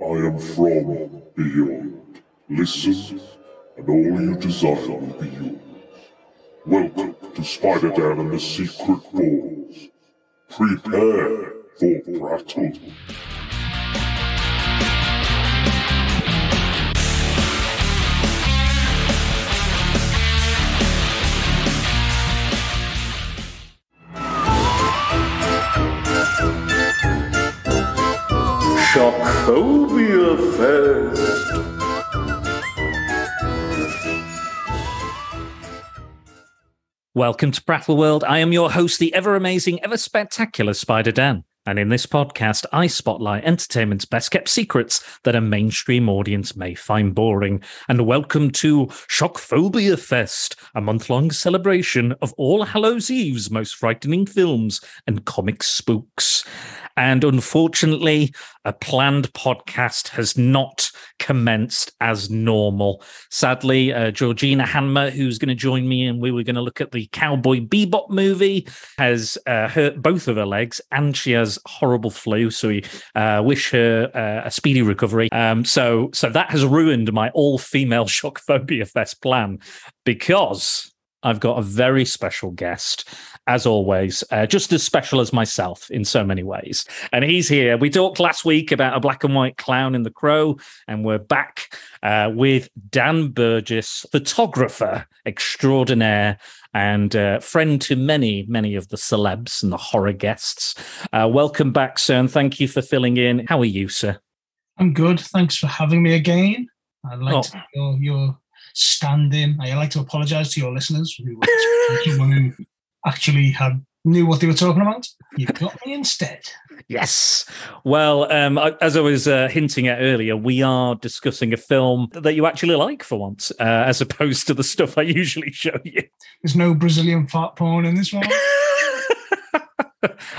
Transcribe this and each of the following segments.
I am from beyond. Listen, and all you desire will be yours. Welcome to Spider-Dan and the Secret Balls. Prepare for Prattle. Shockphobia Fest. Welcome to Prattle World. I am your host, the ever-amazing, ever-spectacular Spider-Dan. And in this podcast, I spotlight entertainment's best-kept secrets that a mainstream audience may find boring. And welcome to Shockphobia Fest, a month-long celebration of All Hallows' Eve's most frightening films and comic spooks. And unfortunately, a planned podcast has not commenced as normal. Sadly, Georgina Hanmer, who's going to join me, and we were going to look at the Cowboy Bebop movie, has hurt both of her legs, and she has horrible flu, so we wish her a speedy recovery. So that has ruined my all-female Shockphobia Fest plan, because I've got a very special guest, as always, just as special as myself in so many ways. And he's here. We talked last week about a black and white clown in The Crow, and we're back with Dan Burgess, photographer extraordinaire, and friend to many, many of the celebs and the horror guests. Welcome back, sir, and thank you for filling in. How are you, sir? I'm good. Thanks for having me again. I'd like to feel your stand-in. I like to apologise to your listeners who actually knew what they were talking about. You got me instead. Yes. Well, as I was hinting at earlier, we are discussing a film that you actually like for once, as opposed to the stuff I usually show you. There's no Brazilian fart porn in this one.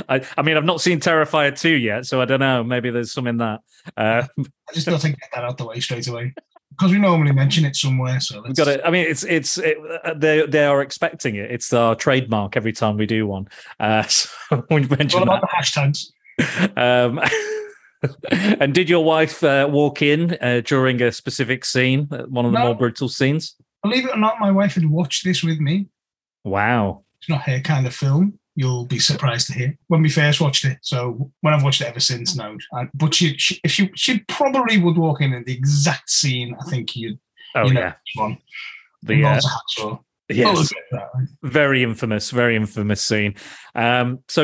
I mean, I've not seen Terrifier 2 yet, so I don't know. Maybe there's some in that. I just thought I'd get that out the way straight away, because we normally mention it somewhere, so we've got it. I mean, they are expecting it. It's our trademark every time we do one. So we mention about the hashtags. And did your wife walk in during a specific scene, one of the more brutal scenes? Believe it or not, my wife had watched this with me. Wow, it's not her kind of film. You'll be surprised to hear when we first watched it. So when I've watched it ever since now, but she probably would walk in at the exact scene. I think yes, very infamous scene. So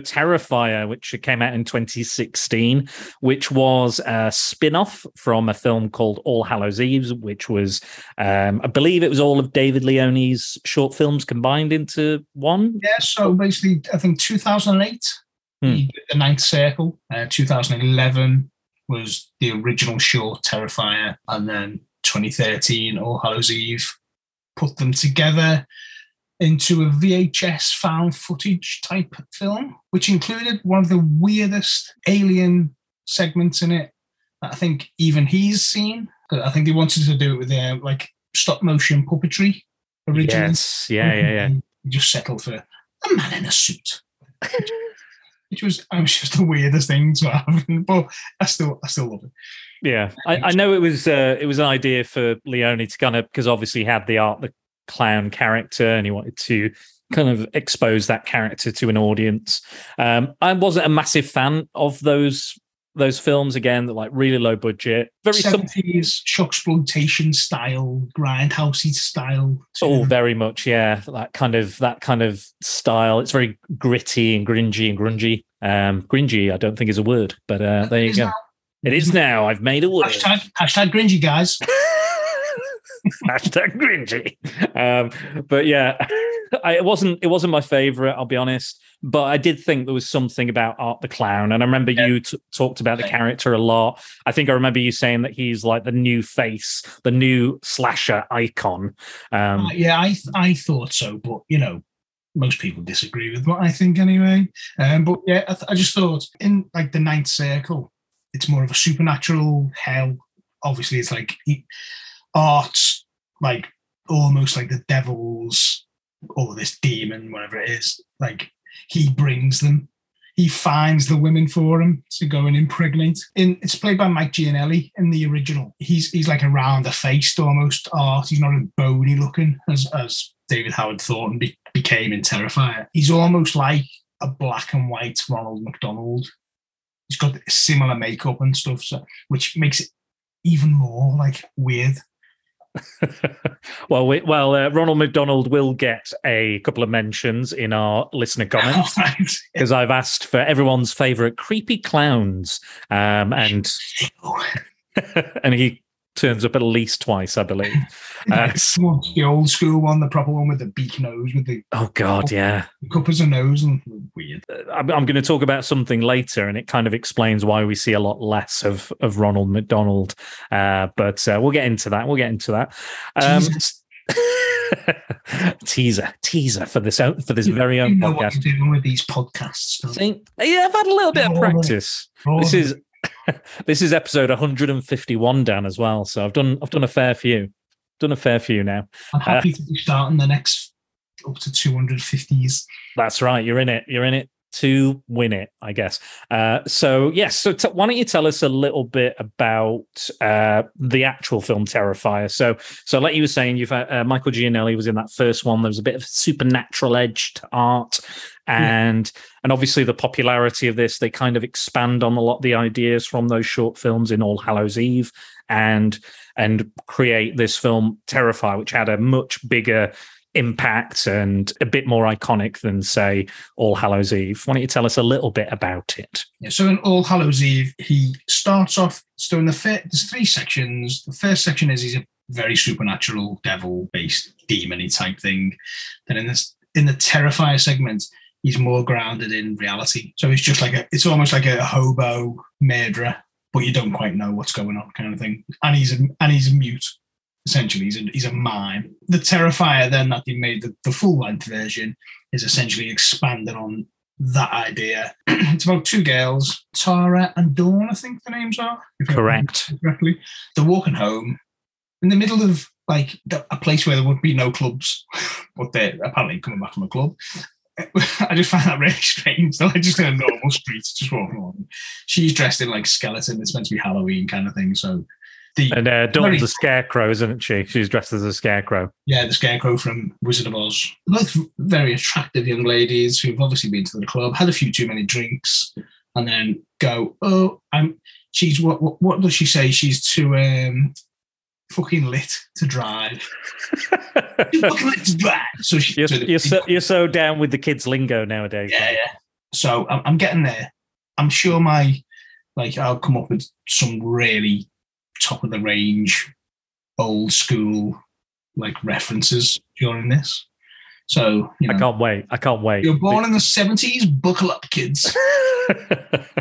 Terrifier, which came out in 2016, which was a spin-off from a film called All Hallows' Eve, which was, I believe it was all of David Leone's short films combined into one. Yeah, so basically, I think 2008, he did The Ninth Circle. 2011 was the original short Terrifier, and then 2013, All Hallows' Eve. Put them together into a VHS found footage type film, which included one of the weirdest alien segments in it that I think even he's seen. I think they wanted to do it with their stop motion puppetry originally. Yes, yeah. Just settled for a man in a suit, which was just the weirdest thing to have. But I still love it. Yeah, I know it was an idea for Leone to kind of, because obviously he had the Art the Clown character, and he wanted to kind of expose that character to an audience. I wasn't a massive fan of those films. Again, that really low budget, very 70s shocksploitation style, grindhousey style. Oh, very much, yeah. That kind of style. It's very gritty and grungy. Gringy, I don't think is a word, but there you go. It is now. I've made a word. Hashtag Gringy, guys. Hashtag Gringy. But yeah, it wasn't my favourite, I'll be honest. But I did think there was something about Art the Clown. And I remember you talked about the character a lot. I think I remember you saying that he's the new face, the new slasher icon. I thought so. But, most people disagree with what I think anyway. But yeah, I just thought in The Ninth Circle, it's more of a supernatural hell. Obviously, it's Art's almost the devil's or this demon, whatever it is. He brings them. he finds the women for him to go and impregnate. It's played by Mike Giannelli in the original. He's like a rounder-faced almost Art. He's not as bony looking as David Howard Thornton became in Terrifier. He's almost like a black and white Ronald McDonald. He's got similar makeup and stuff, so, which makes it even more like weird. Well, Ronald McDonald will get a couple of mentions in our listener comments because I've asked for everyone's favourite creepy clowns, and he turns up at least twice, I believe. The old school one, the proper one with the beak nose, with the cup as a nose, and weird. I'm going to talk about something later, and it kind of explains why we see a lot less of Ronald McDonald. But we'll get into that. Teaser for this very own podcast. What you're doing with these podcasts? I've had a little bit of practice. This is episode 151, Dan, as well. So I've done a fair few. Done a fair few now. I'm happy to be starting the next up to 250s. That's right. You're in it to win it, I guess. So why don't you tell us a little bit about the actual film Terrifier? So like you were saying, you've Michael Giannelli was in that first one. There was a bit of supernatural edge to Art. And obviously the popularity of this, they kind of expand on a lot of the ideas from those short films in All Hallows' Eve and create this film Terrifier, which had a much bigger impact and a bit more iconic than, say, All Hallows' Eve. Why don't you tell us a little bit about it? Yeah, so in All Hallows' Eve, he starts off, so in there's three sections. The first section is he's a very supernatural, devil-based, demon-y type thing. Then in the Terrifier segment, he's more grounded in reality. So it's just like it's almost like a hobo murderer, but you don't quite know what's going on kind of thing. And he's a mute, essentially. He's a mime. The Terrifier then that they made, the full-length version, is essentially expanded on that idea. It's about two girls, Tara and Dawn, I think the names are. Correct. Correctly. They're walking home in the middle of like a place where there would be no clubs, but they're apparently coming back from a club. I just find that really strange. They're like just in a normal street, just walking along. She's dressed in like skeleton. It's meant to be Halloween kind of thing. So, Dawn's a scarecrow, isn't she? She's dressed as a scarecrow. Yeah, the scarecrow from Wizard of Oz. Both very attractive young ladies who've obviously been to the club, had a few too many drinks, and then go, oh, she's what does she say? She's too fucking lit to drive. So you're so down with the kids' lingo nowadays. Yeah. So I'm getting there. I'm sure I'll come up with some really top of the range, old school references during this. So I can't wait. You're born in the 70s. Buckle up, kids.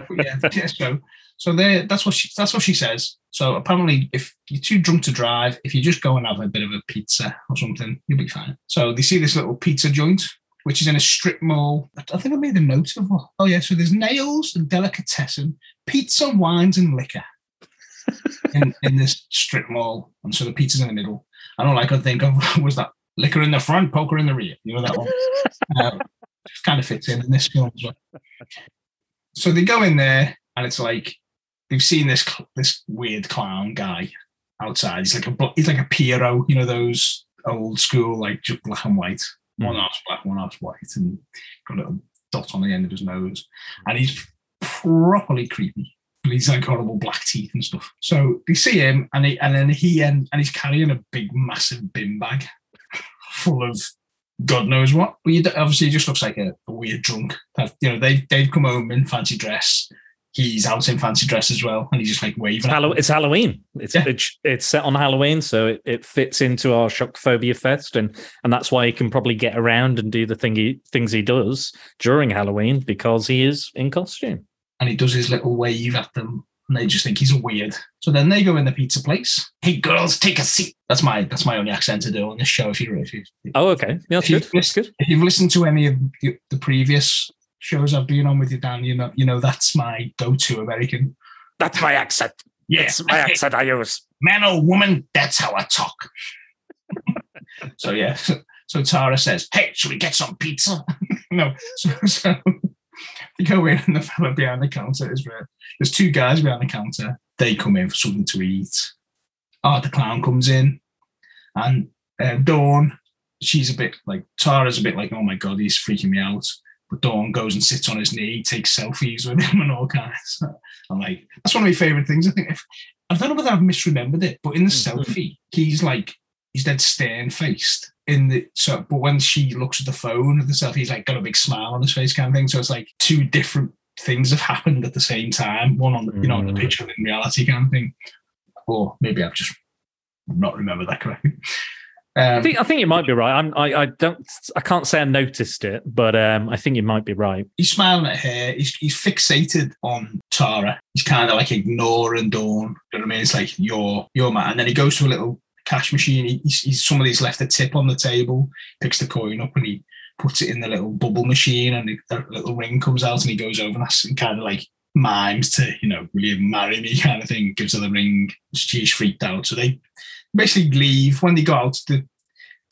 Yeah. So that's what she says. So apparently, if you're too drunk to drive, if you just go and have a bit of a pizza or something, you'll be fine. So they see this little pizza joint, which is in a strip mall. I think I made a note of what. Oh, yeah. So there's nails and delicatessen, pizza, wines and liquor in this strip mall. And so the pizza's in the middle. And all I could think of was that liquor in the front, poker in the rear. You know that one? Kind of fits in this film as well. So they go in there and it's like, they've seen this weird clown guy outside. He's like a Pierrot, you know, those old school, like just black and white, one half's black, one half's white, and got a little dot on the end of his nose. And he's properly creepy. He's like horrible black teeth and stuff. So they see him, and he's carrying a big, massive bin bag full of God knows what. But obviously, he just looks like a weird drunk. You know, they've come home in fancy dress. He's out in fancy dress as well, and he's just like waving. It's Halloween. It's set on Halloween, so it fits into our Shockphobia Fest, and that's why he can probably get around and do the things he does during Halloween because he is in costume. And he does his little wave at them, and they just think he's weird. So then they go in the pizza place. Hey, girls, take a seat. That's my only accent to do on this show. If you've listened to any of the previous shows I've been on with you, Dan, you know that's my go-to American. That's my accent. Yes, yeah. My accent I use. Man or woman, that's how I talk. So Tara says, "Hey, should we get some pizza?" No. So They go in and the fella behind the counter is where there's two guys behind the counter. They come in for something to eat. Art the Clown comes in, and Dawn, she's a bit like, Tara's a bit like, oh my God, he's freaking me out. But Dawn goes and sits on his knee, takes selfies with him and all kinds. I'm like, that's one of my favourite things. I think, I don't know whether I've misremembered it, but in the selfie, he's like, he's dead stern-faced. But when she looks at the phone at the selfie, he's like got a big smile on his face kind of thing. So it's like two different things have happened at the same time. One on the, you know, on the picture and in reality kind of thing. Or maybe I've just not remembered that correctly. I think you might be right. I can't say I noticed it, but I think you might be right. He's smiling at her. He's fixated on Tara. He's kind of like ignoring Dawn. You know what I mean? It's like your man. And then he goes to a little cash machine. Somebody's left a tip on the table. Picks the coin up and he puts it in the little bubble machine. And the little ring comes out and he goes over and asks and kind of like mimes to, you know, will you marry me kind of thing. Gives her the ring. She's freaked out. So they basically leave. When they go out, the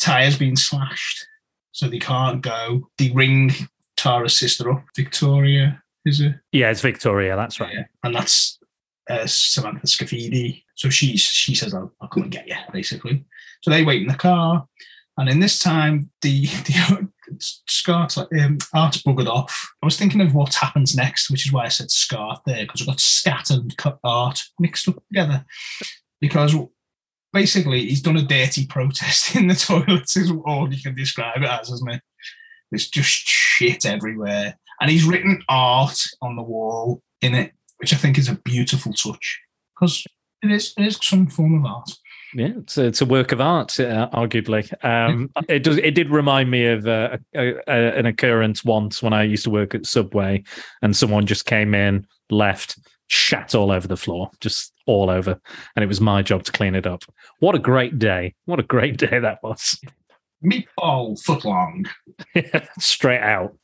tire's been slashed, so they can't go. They ring Tara's sister up. Victoria, is it? Yeah, it's Victoria, that's right. Yeah. And that's Samantha Scafidi. So she says, I'll come and get you, basically. So they wait in the car, and in this time, the Scart's like, Art's buggered off. I was thinking of what happens next, which is why I said Scart there, because I've got Scat and Art mixed up together. Because basically, he's done a dirty protest in the toilets, is all you can describe it as, isn't it? There's just shit everywhere. And he's written Art on the wall in it, which I think is a beautiful touch, because it is some form of art. Yeah, it's a work of art, arguably. It did remind me of an occurrence once when I used to work at Subway, and someone just came in, left, shat all over the floor, just all over, and it was my job to clean it up. What a great day. What a great day that was. Meatball footlong. Straight out.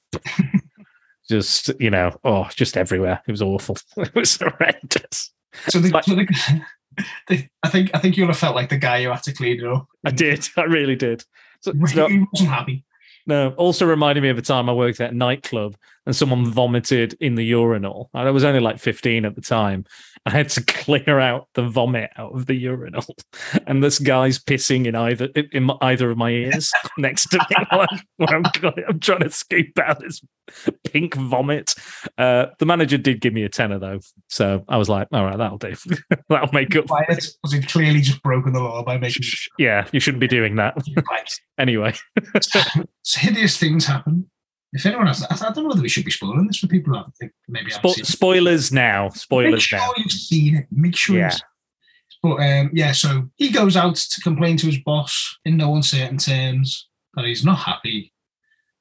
Just, you know, just everywhere. It was awful. It was horrendous. I think you'll have felt like the guy who had to clean it up. I did. I really did. He wasn't happy. No, also reminded me of a time I worked at a nightclub and someone vomited in the urinal. I was only like 15 at the time. I had to clear out the vomit out of the urinal, and this guy's pissing in either of my ears next to me while I'm trying to scoop out this pink vomit. The manager did give me a tenner though, so I was like, "All right, that'll do. That'll make up." Because he'd clearly just broken the law by making. Yeah, you shouldn't be doing that. Anyway, so hideous things happen. If anyone has, I don't know whether we should be spoiling this for people who haven't. Maybe spoilers now. Spoilers now. Make sure you've seen it. Make sure. Yeah. But so he goes out to complain to his boss in no uncertain terms that he's not happy.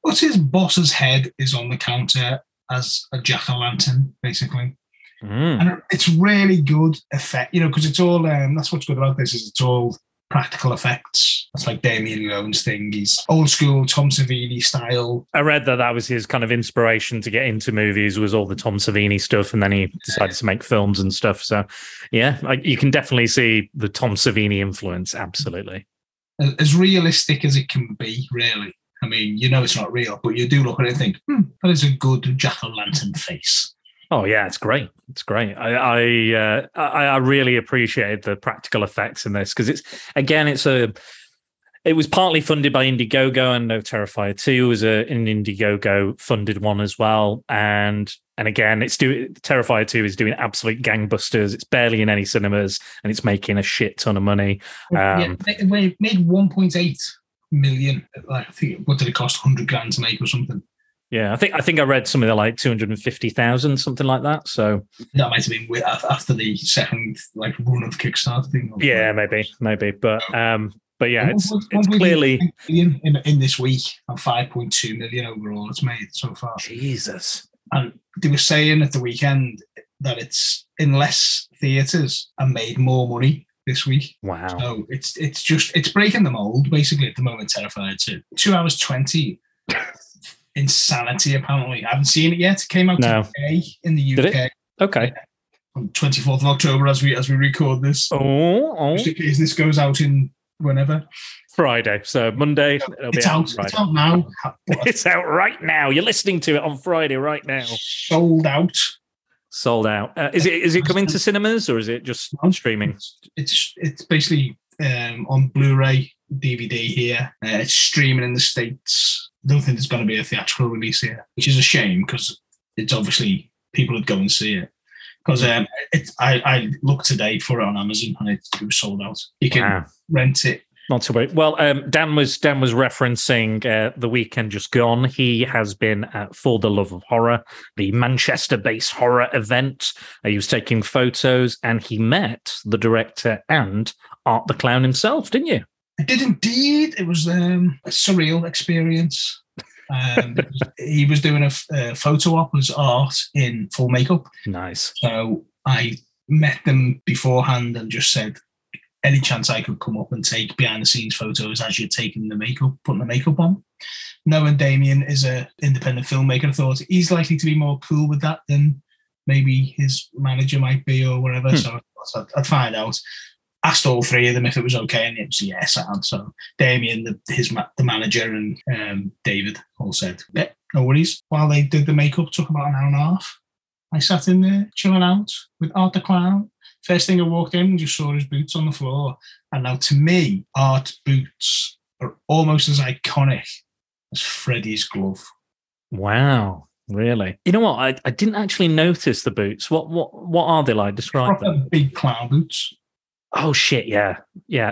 But his boss's head is on the counter as a jack-o'-lantern, basically. Mm. And it's really good effect, you know, because it's all. That's what's good about this is it's all practical effects. That's like Damien Leone's thing. He's old school Tom Savini style. I read that was his kind of inspiration to get into movies, was all the Tom Savini stuff, and then he decided to make films and stuff. So yeah, you can definitely see the Tom Savini influence, absolutely. As realistic as it can be, really. I mean, you know it's not real, but you do look at it and think, that is a good jack-o'-lantern face. Oh yeah, it's great. It's great. I really appreciate the practical effects in this because it was partly funded by Indiegogo, and Terrifier 2 was an Indiegogo funded one as well. And again, Terrifier 2 is doing absolute gangbusters. It's barely in any cinemas, and it's making a shit ton of money. It made 1.8 million. I think what did it cost? 100 grand to make or something. Yeah, I think I read something like 250,000, something like that. So that might have been after the second like run of Kickstarter thing. Yeah, maybe, but yeah, it's clearly in this week and 5.2 million overall it's made so far. Jesus, and they were saying at the weekend that it's in less theaters and made more money this week. Wow, so it's breaking the mold basically at the moment. Terrifier 2, 2 hours 20. Insanity, apparently. I haven't seen it yet. It came out today in the UK. Did it? Okay. On 24th of October as we record this. Just in case this goes out in whenever. Friday. So Monday. It's out now. It's out right now. You're listening to it on Friday right now. Sold out. Is it coming to cinemas or is it just on streaming? It's basically on Blu-ray, DVD here. It's streaming in the States. I don't think there's going to be a theatrical release here, which is a shame because it's obviously people would go and see it. Because I looked today for it on Amazon and it was sold out. You can rent it. Not to worry. Well, Dan was referencing the weekend just gone. He has been at For the Love of Horror, the Manchester-based horror event. He was taking photos and he met the director and Art the Clown himself, didn't you? I did indeed. It was a surreal experience. He was doing a photo op as Art in full makeup. Nice. So I met them beforehand and just said, any chance I could come up and take behind the scenes photos as you're taking the makeup, putting the makeup on. Knowing Damien is an independent filmmaker, I thought he's likely to be more cool with that than maybe his manager might be or whatever. So I'd find out. Asked all three of them if it was okay, and it was yes. And so Damien, the manager, and David all said, yeah, no worries. While they did the makeup, took about an hour and a half. I sat in there chilling out with Art the Clown. First thing I walked in, just saw his boots on the floor. And now to me, Art boots are almost as iconic as Freddy's glove. Wow. Really? You know what? I didn't actually notice the boots. What are they like? Describe them. Big clown boots. Oh shit! Yeah.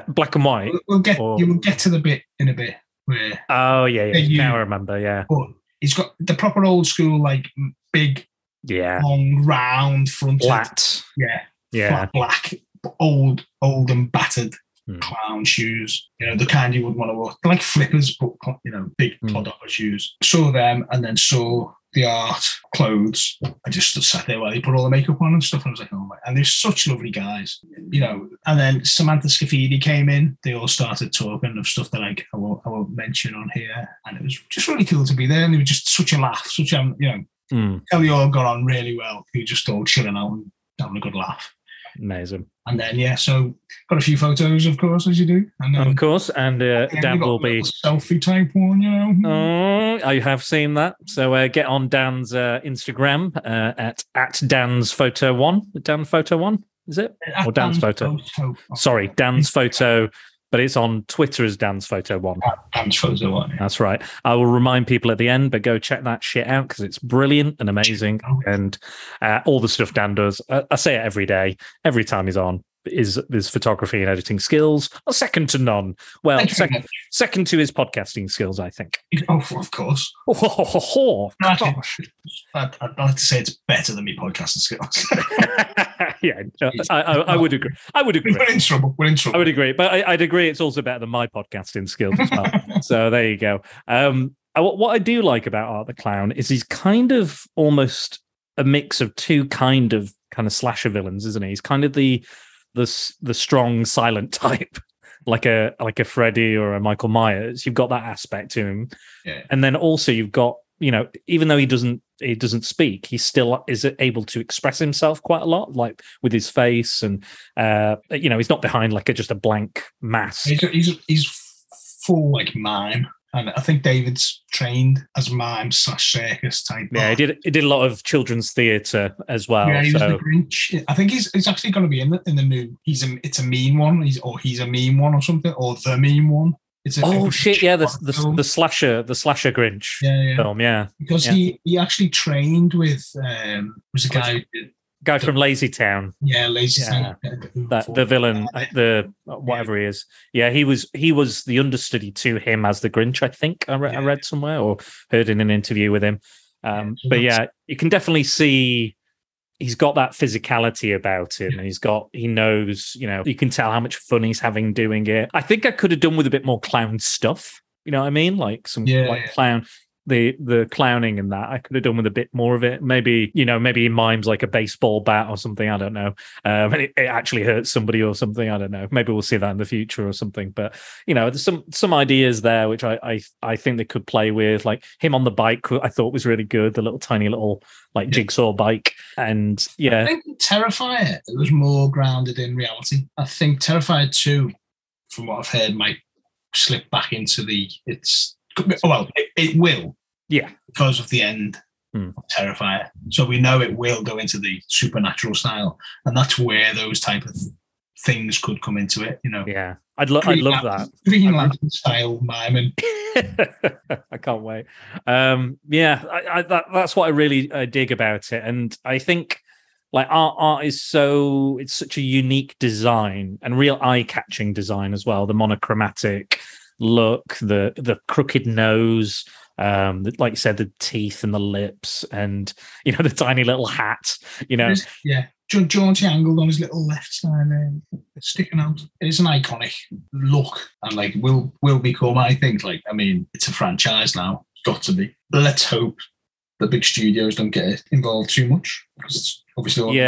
Black and white. You will get to the bit in a bit where. Oh yeah. Now I remember. Yeah. But he's got the proper old school, like big, long, round front. Flat. Yeah. Flat black, old and battered clown shoes. You know the kind you would want to wear. They're like flippers, but big clodhopper shoes. Saw them and then saw the Art clothes. I just sat there while he put all the makeup on and stuff. And I was like, oh my. And they're such lovely guys, And then Samantha Scafidi came in. They all started talking of stuff that I won't mention on here. And it was just really cool to be there. And it was just such a laugh, they all got on really well. We were just all chilling out and having a good laugh. Amazing. And then, so got a few photos, of course, as you do. And, of course, and Dan will be... selfie type one, Oh, I have seen that. So get on Dan's Instagram at dansphoto1. Dan Photo 1, is it? Or Dan's Photo? Sorry, Dan's Photo... But it's on Twitter as Dan's Photo 1. Dan's Photo 1. Yeah. That's right. I will remind people at the end, but go check that shit out because it's brilliant and amazing. And all the stuff Dan does, I say it every day, every time he's on, is his photography and editing skills are second to none. Well, second to his podcasting skills, I think. Oh, of course. Gosh. I'd like to say it's better than me podcasting skills. Yeah, I would agree. We're in trouble. I would agree, but I'd agree it's also better than my podcasting skills as well. So there you go. What I do like about Art the Clown is he's kind of almost a mix of two kind of slasher villains, isn't he? He's kind of the strong silent type, like a Freddy or a Michael Myers. You've got that aspect to him, and then also you've got even though he doesn't speak, he still is able to express himself quite a lot, like with his face, and he's not behind just a blank mask. He's full like mime, and I think David's trained as mime / circus type. Yeah, he did a lot of children's theatre as well. Yeah, he was the Grinch. I think he's actually going to be in the new. It's a mean one. He's a mean one or something, or the mean one. The slasher Grinch film, Because he actually trained with was a guy from Lazy Town. Yeah, Lazy Town. The villain, the whatever he is. Yeah, he was the understudy to him as the Grinch, I think I read somewhere or heard in an interview with him. You can definitely see he's got that physicality about him, and he knows, you can tell how much fun he's having doing it. I think I could have done with a bit more clown stuff. You know what I mean? Like some clown, the clowning and that. I could have done with a bit more of it. Maybe, maybe he mimes like a baseball bat or something. I don't know. And it actually hurts somebody or something. I don't know. Maybe we'll see that in the future or something. But, there's some ideas there, which I think they could play with. Like him on the bike, I thought was really good. The little tiny little jigsaw bike. And I think Terrifier was more grounded in reality. I think Terrifier 2 from what I've heard, might slip back into the... It will. Yeah. Because of the end of Terrifier. So we know it will go into the supernatural style. And that's where those type of things could come into it, you know. Yeah. I'd love that. Green Lantern style miming. I can't wait. That's what I really dig about it. And I think like art is so, it's such a unique design and real eye-catching design as well. The monochromatic look, the crooked nose, like you said, the teeth and the lips, and you know, the tiny little hat, you know. Yeah. Jaunty angled on his little left side there, sticking out. It's an iconic look, and like will become, I think, like, I mean, it's a franchise now. It's got to be. Let's hope the big studios don't get involved too much, because it's obviously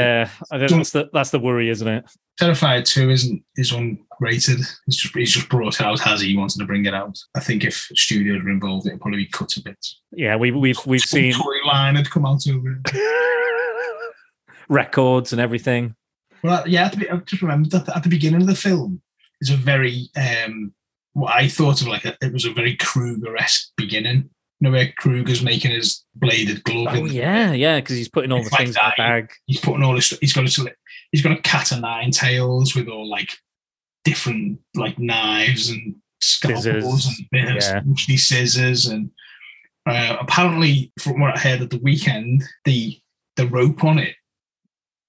that's the worry, isn't it? Terrifier 2 is unrated. He's just brought it out as he wanted to bring it out. I think if studios were involved, it'd probably be cut to bits. Yeah, we've seen toy line had come out over it. Records and everything. Well, yeah, I just remembered that at the beginning of the film, it's a very what I thought of it was a very Kruger-esque beginning. You know, where Kruger's making his bladed glove. Oh yeah, yeah, because he's putting all the things in the bag. He's putting all his. He's got a cat of nine tails with all like different like knives and scalpels and bits of scissors, and apparently, from what I heard at the weekend, the rope on it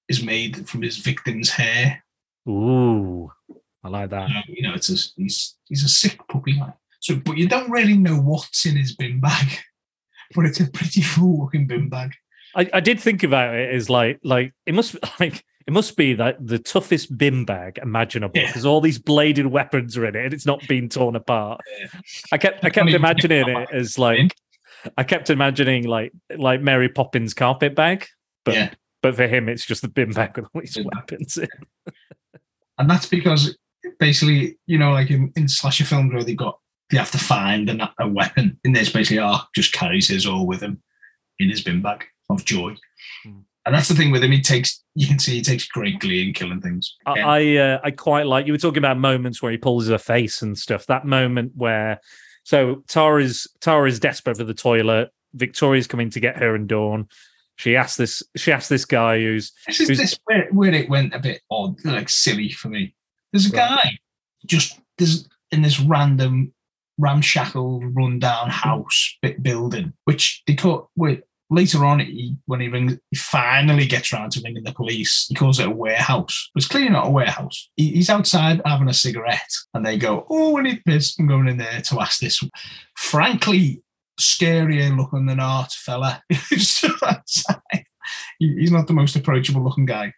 is made from his victim's hair. Ooh, I like that. You know, it's he's a sick puppy man. So, but you don't really know what's in his bin bag, but it's a pretty full-looking bin bag. I did think about it as it must be like the toughest bin bag imaginable, because all these bladed weapons are in it and it's not being torn apart. Yeah. I kept imagining it as like I kept imagining like Mary Poppins' carpet bag, but. Yeah. But for him, it's just the bin bag with all these weapons in. And that's because, basically, you know, like in slasher films where they have to find a weapon. In this, basically, Ark just carries his all with him in his bin bag of joy. Mm. And that's the thing with him. You can see he takes great glee in killing things. Yeah. I quite like, you were talking about moments where he pulls her face and stuff. That moment where, so Tara's desperate for the toilet. Victoria's coming to get her and Dawn. She asked this guy who's... This is where it went a bit odd, like silly for me. There's a guy just in this random, ramshackle, rundown house building, which they caught... Later on, when he finally gets round to ringing the police, he calls it a warehouse. It's clearly not a warehouse. He's outside having a cigarette, and they go, oh, we need this. I'm going in there to ask this. Frankly... scarier looking than Art fella. He's not the most approachable looking guy,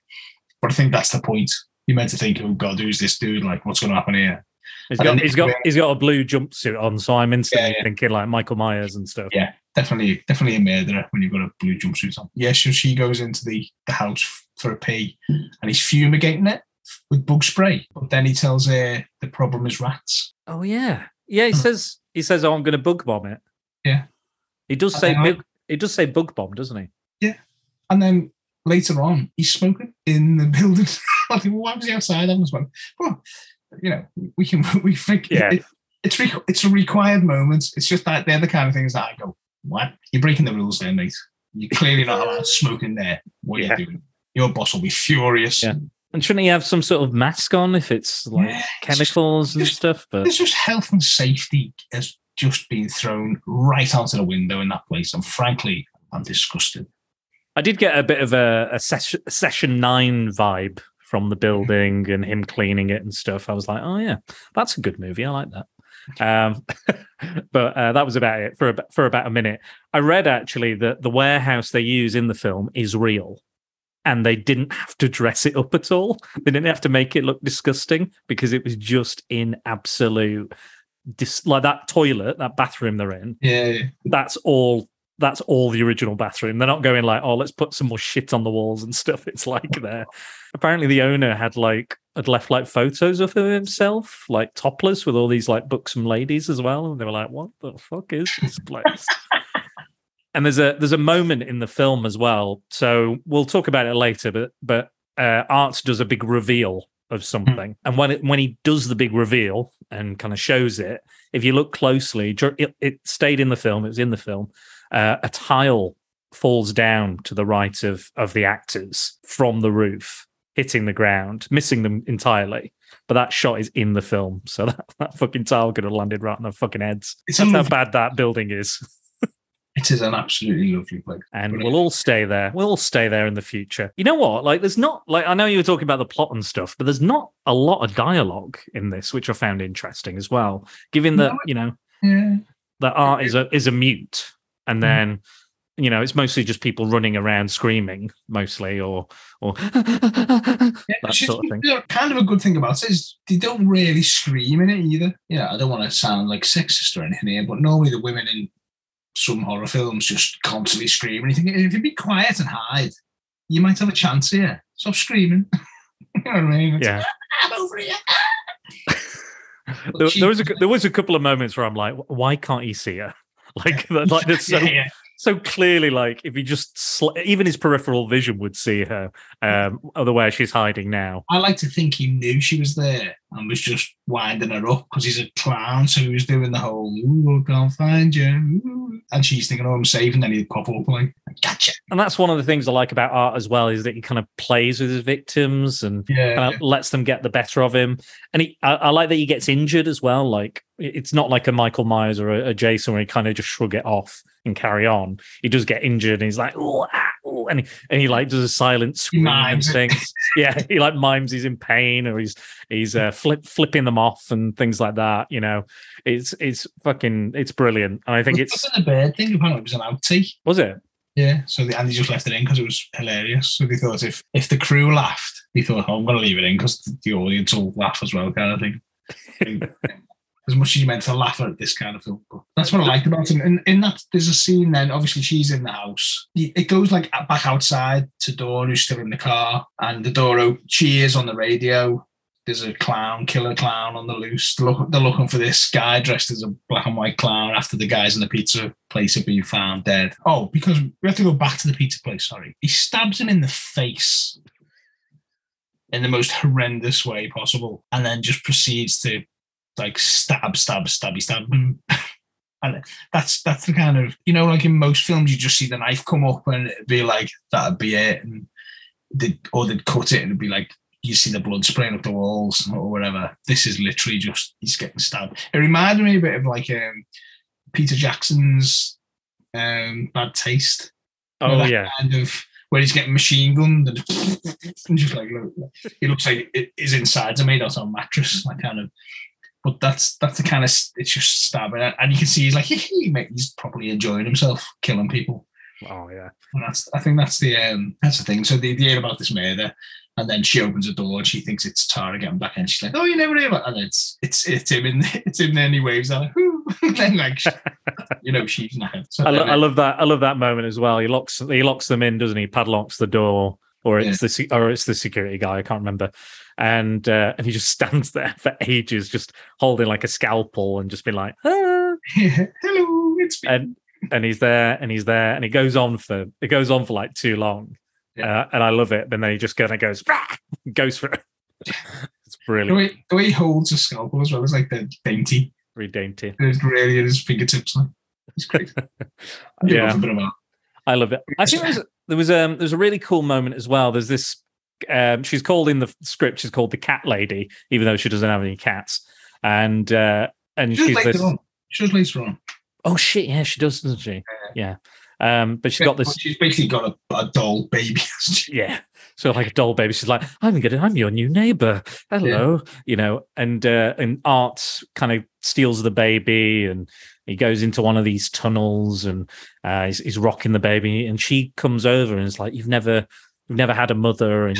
but I think that's the point. You meant to think, oh god, who's this dude? Like, what's going to happen here? He's got a blue jumpsuit on, so I'm instantly thinking like Michael Myers and stuff. Yeah, definitely a murderer when you've got a blue jumpsuit on. Yeah, so she goes into the house for a pee, and he's fumigating it with bug spray. But then he tells her the problem is rats. Oh yeah, yeah. He says, oh, I'm going to bug bomb it. Yeah, he does say bug bomb, doesn't he? Yeah, and then later on, he's smoking in the building. I think, well, why was he outside having a smoke? Well, you know, we think it's a required moment. It's just that they're the kind of things that I go, what? You're breaking the rules there, mate. You're clearly not allowed to smoke in there. What are you doing? Your boss will be furious. Yeah. And shouldn't he have some sort of mask on if it's like chemicals stuff? But it's just health and safety as. Just being thrown right out of the window in that place. And frankly, I'm disgusted. I did get a bit of a Session 9 vibe from the building and him cleaning it and stuff. I was like, oh yeah, that's a good movie. I like that. But that was about it for about a minute. I read actually that the warehouse they use in the film is real. And they didn't have to dress it up at all. They didn't have to make it look disgusting because it was just in absolute... like that toilet, that bathroom they're in. Yeah, that's all the original bathroom. They're not going like, oh, let's put some more shit on the walls and stuff. It's like there. Apparently, the owner had left like photos of himself, like topless, with all these like buxom ladies as well, and they were like, what the fuck is this place? And there's a moment in the film as well. So we'll talk about it later, but Art does a big reveal of something. And when he does the big reveal and kind of shows it, if you look closely, it stayed in the film, it was in the film, a tile falls down to the right of the actors from the roof, hitting the ground, missing them entirely. But that shot is in the film, so that fucking tile could have landed right on their fucking heads. That's how bad that building is. It is an absolutely lovely place. And brilliant. We'll all stay there. We'll all stay there in the future. You know what? Like, there's not... Like, I know you were talking about the plot and stuff, but there's not a lot of dialogue in this, which I found interesting as well, given that, that art is a mute. And then, it's mostly just people running around screaming, mostly, or that sort of thing. Kind of a good thing about it is they don't really scream in it either. Yeah, I don't want to sound like sexist or anything here, but normally the women in some horror films just constantly scream, and you think, if you be quiet and hide, you might have a chance here. Stop screaming. You know what I mean? It's, I'm over here. there was a couple of moments where I'm like, why can't you see her? Like there's so clearly, like, if you just even his peripheral vision would see her, otherwise she's hiding now. I like to think he knew she was there and was just winding her up, because he's a clown, so he was doing the whole, ooh, I can't find you, ooh. And she's thinking, oh, I'm safe, and then he'd pop up like, I gotcha. And that's one of the things I like about art as well, is that he kind of plays with his victims and kind of lets them get the better of him. And I like that he gets injured as well. Like, it's not like a Michael Myers or a Jason where he kind of just shrug it off and carry on. He does get injured, and he's like, oh, ah, oh, and he like does a silent scream and things. Yeah, he like mimes he's in pain, or he's flipping them off and things like that. You know, it's brilliant. And I think the bird thing apparently was an outtake. Was it? Yeah. So and they just left it in because it was hilarious. So they thought if the crew laughed, they thought, oh, I'm going to leave it in because the audience will laugh as well, kind of thing. As much as you meant to laugh at this kind of film. But that's what I liked about it. And in that, there's a scene then, obviously she's in the house. It goes like back outside to Dawn, who's still in the car, and the door opens, she is on the radio. There's a killer clown on the loose. They're looking for this guy dressed as a black and white clown after the guys in the pizza place have been found dead. Oh, because we have to go back to the pizza place, sorry. He stabs him in the face in the most horrendous way possible, and then just proceeds to like stab. And that's the kind of, like in most films, you just see the knife come up and it'd be like, that'd be it. And they'd cut it and it'd be like, you see the blood spraying up the walls or whatever. This is literally just, he's getting stabbed. It reminded me a bit of like Peter Jackson's Bad Taste. Oh, yeah. Kind of where he's getting machine gunned and just like, look, it looks like his insides are made out of a mattress, like kind of. But that's the kind of, it's just stabbing, and you can see he's like, he's probably enjoying himself killing people. Oh yeah, and that's the thing. So they hear about this murder, and then she opens the door and she thinks it's Tara getting back in. She's like, oh, you never hear about, and it's him, and it's him there, and he waves at her. And then like, she's now. So I love that moment as well. He locks them in, doesn't he? Padlocks the door. Or it's the security guy, I can't remember, and he just stands there for ages, just holding like a scalpel and just be like, ah. "Hello, it's me." And he's there, and it goes on for like too long, and I love it. And then he just kind of goes for it. It's brilliant. The way he holds a scalpel as well is like the dainty, very dainty. It's really at his fingertips. Like, it's crazy. I love it. I think there was a really cool moment as well. There's this, she's called in the script, she's called the cat lady, even though she doesn't have any cats. And she was later on. She was later on. Oh shit, yeah, she does, doesn't she? Yeah. But she's got this. She's basically got a doll baby. Yeah. So like a doll baby. She's like, I'm your new neighbor. Hello. Yeah. And Art kind of steals the baby, and he goes into one of these tunnels, and he's rocking the baby, and she comes over and is like, you've never had a mother, and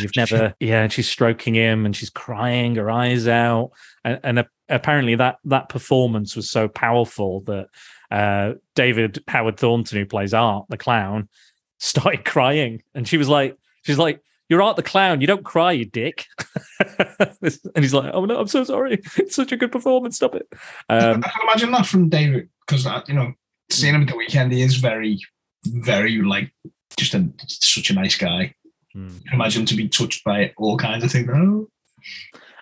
and she's stroking him and she's crying her eyes out. And apparently that performance was so powerful that David Howard Thornton, who plays Art the Clown, started crying. And she was like, you're Art the Clown, you don't cry, you dick. And he's like, oh no, I'm so sorry. It's such a good performance, stop it. I can imagine that from David, because seeing him at the weekend, he is very, very like just such a nice guy. Mm. I can imagine him to be touched by all kinds of things. Oh,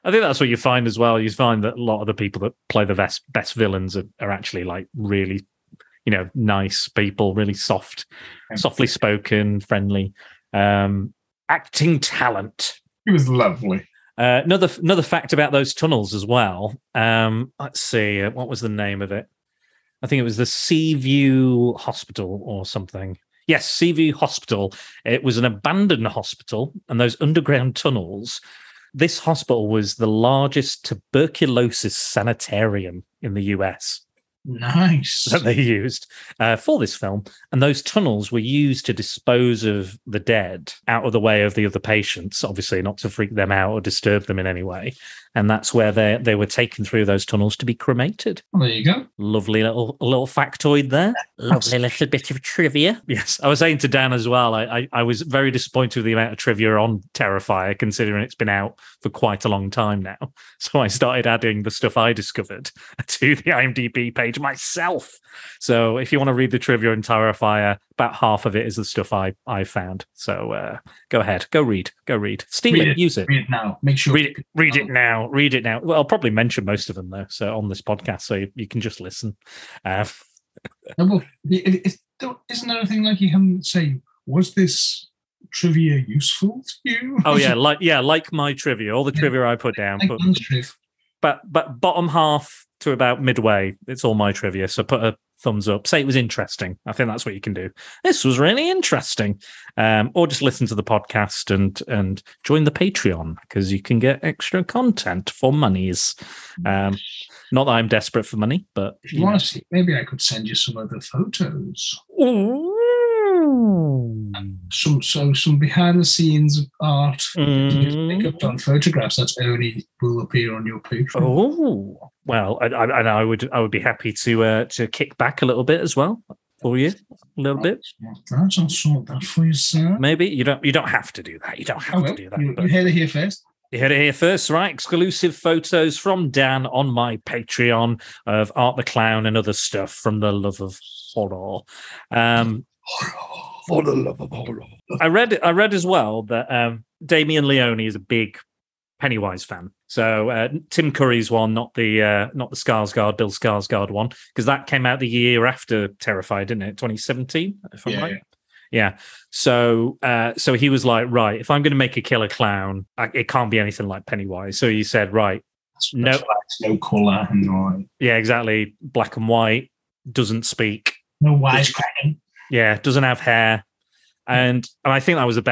I think that's what you find as well. You find that a lot of the people that play the best villains are actually like really, you know, nice people, really softly spoken, friendly. Acting talent. He was lovely. Another fact about those tunnels as well. Let's see, what was the name of it? I think it was the Seaview Hospital or something. Yes, Seaview Hospital. It was an abandoned hospital, and those underground tunnels. This hospital was the largest tuberculosis sanitarium in the US. Nice. That they used for this film. And those tunnels were used to dispose of the dead out of the way of the other patients, obviously not to freak them out or disturb them in any way. And that's where they were taken through those tunnels to be cremated. Well, there you go. Lovely little factoid there. Lovely little bit of trivia. Yes. I was saying to Dan as well, I was very disappointed with the amount of trivia on Terrifier, considering it's been out for quite a long time now. So I started adding the stuff I discovered to the IMDb page myself. So if you want to read the trivia in Terrifier, about half of it is the stuff I found. So go ahead, go read. Steal it, use it. Read it now. Make sure read it now. Well, I'll probably mention most of them though, so on this podcast, so you can just listen. Isn't there anything like you can say? Was this trivia useful to you? Oh yeah, like my trivia, all the trivia I put down. But bottom half to about midway, it's all my trivia. So put a thumbs up. Say it was interesting. I think that's what you can do. This was really interesting. Or just listen to the podcast and join the Patreon, because you can get extra content for monies. Not that I'm desperate for money, but if you want to see, maybe I could send you some other photos. Ooh. Some behind the scenes art you just pick up on photographs that only will appear on your Patreon. Oh well, I would be happy to kick back a little bit as well for you, a little bit. I'll sort that for you, sir. Maybe you don't have to do that. You don't have to do that. You heard it here first. You heard it here first, right? Exclusive photos from Dan on my Patreon of Art the Clown and other stuff from the Love of Horror. For the Love of Horror. I read as well that Damien Leone is a big Pennywise fan. So Tim Curry's one, not the Skarsgård, Bill Skarsgård one, because that came out the year after Terrifier, didn't it? 2017, if I'm right. Yeah. So he was like, right, if I'm going to make a killer clown, it can't be anything like Pennywise. So he said, right, no color and white. Yeah, exactly. Black and white, doesn't speak. No wisecracking. Yeah, doesn't have hair, and I think that was the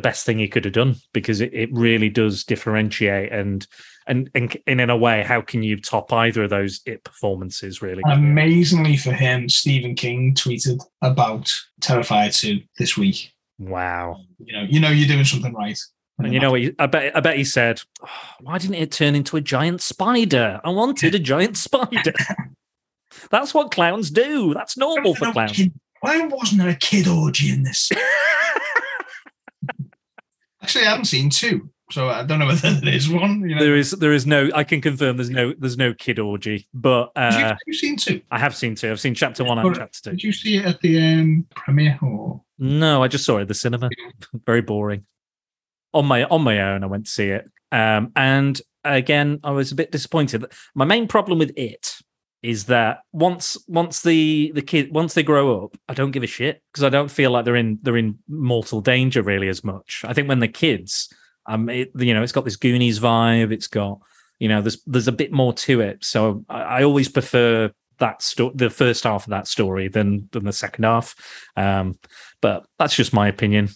best thing he could have done, because it really does differentiate and in a way, how can you top either of those It performances? Really, amazingly for him, Stephen King tweeted about Terrifier 2 this week. Wow, you know, you're doing something right. And you know what? I bet he said, oh, "Why didn't it turn into a giant spider? I wanted a giant spider." That's what clowns do. That's normal for clowns. Why wasn't there a kid orgy in this? Actually, I haven't seen 2, so I don't know whether there is one. There is no. I can confirm there's no kid orgy. But you've seen 2. I have seen 2. I've seen chapter 1 and chapter 2. Did you see it at the premiere or? No, I just saw it at the cinema. Very boring. On my own, I went to see it, and again, I was a bit disappointed. My main problem with it is that once the kids grow up, I don't give a shit, because I don't feel like they're in mortal danger really as much. I think when they're kids, it's got this Goonies vibe. It's got there's a bit more to it. So I always prefer that the first half of that story than the second half. But that's just my opinion.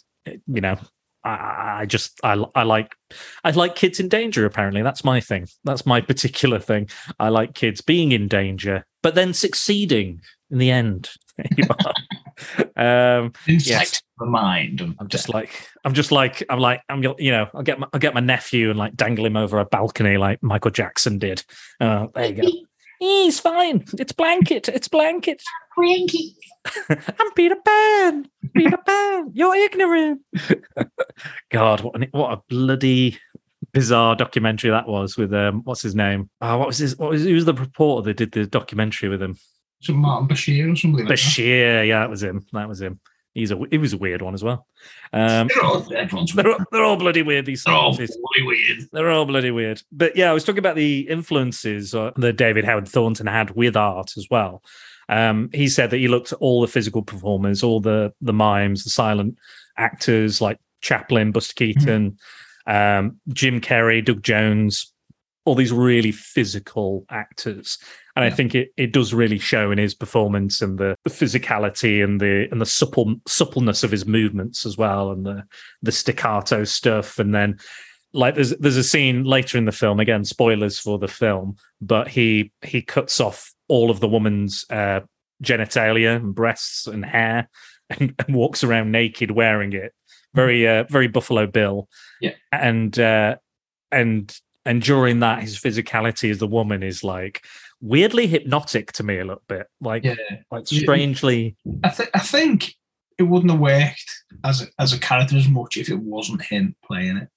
I like kids in danger, apparently. That's my thing. That's my particular thing. I like kids being in danger, but then succeeding in the end. Yes. The mind. I'll get my nephew and like dangle him over a balcony like Michael Jackson did. There you go. He's fine. It's Blanket. Frankie. I'm Peter Pan. Peter Pan. You're ignorant. God, what a bloody bizarre documentary that was with what's his name? Who was the reporter that did the documentary with him? Martin Bashir or something like that. Bashir, yeah, that was him. It was a weird one as well. They're all bloody weird. These they're all bloody weird. They're all bloody weird. But yeah, I was talking about the influences that David Howard Thornton had with art as well. He said that he looked at all the physical performers, all the mimes, the silent actors like Chaplin, Buster Keaton, Jim Carrey, Doug Jones, all these really physical actors. And I think it does really show in his performance and the physicality and the suppleness of his movements as well, and the staccato stuff. And then like there's a scene later in the film, again, spoilers for the film, but he cuts off all of the woman's genitalia and breasts and hair and walks around naked wearing it. Very Buffalo Bill. Yeah. And during that, his physicality as the woman is like weirdly hypnotic to me a little bit, like strangely. I think it wouldn't have worked as a character as much if it wasn't him playing it.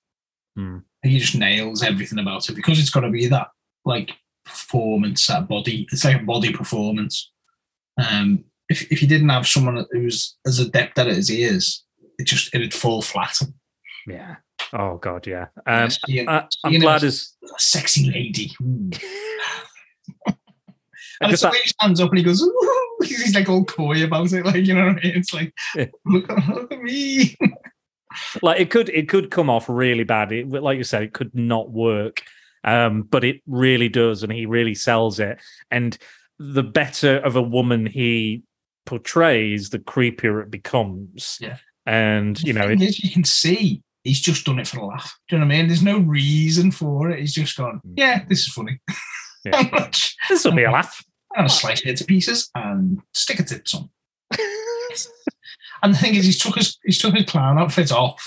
He just nails everything about it because it's got to be that like performance, that body. It's like a body performance. If he didn't have someone who's as adept at it as he is, it'd fall flat. Yeah. Oh God, yeah. I'm glad as a sexy lady. And it's like he stands up and he goes, ooh, he's like all coy about it, like, you know what I mean? It's like, look at me. Like it could come off really bad. It, like you said, it could not work. But it really does, and he really sells it. And the better of a woman he portrays, the creepier it becomes. Yeah. And you know, you can see he's just done it for a laugh. Do you know what I mean? There's no reason for it. He's just gone, yeah, this is funny. Yeah. This will be a laugh. I'm going to slice it to pieces and stick a tits on. And the thing is, he's took his clown outfit off.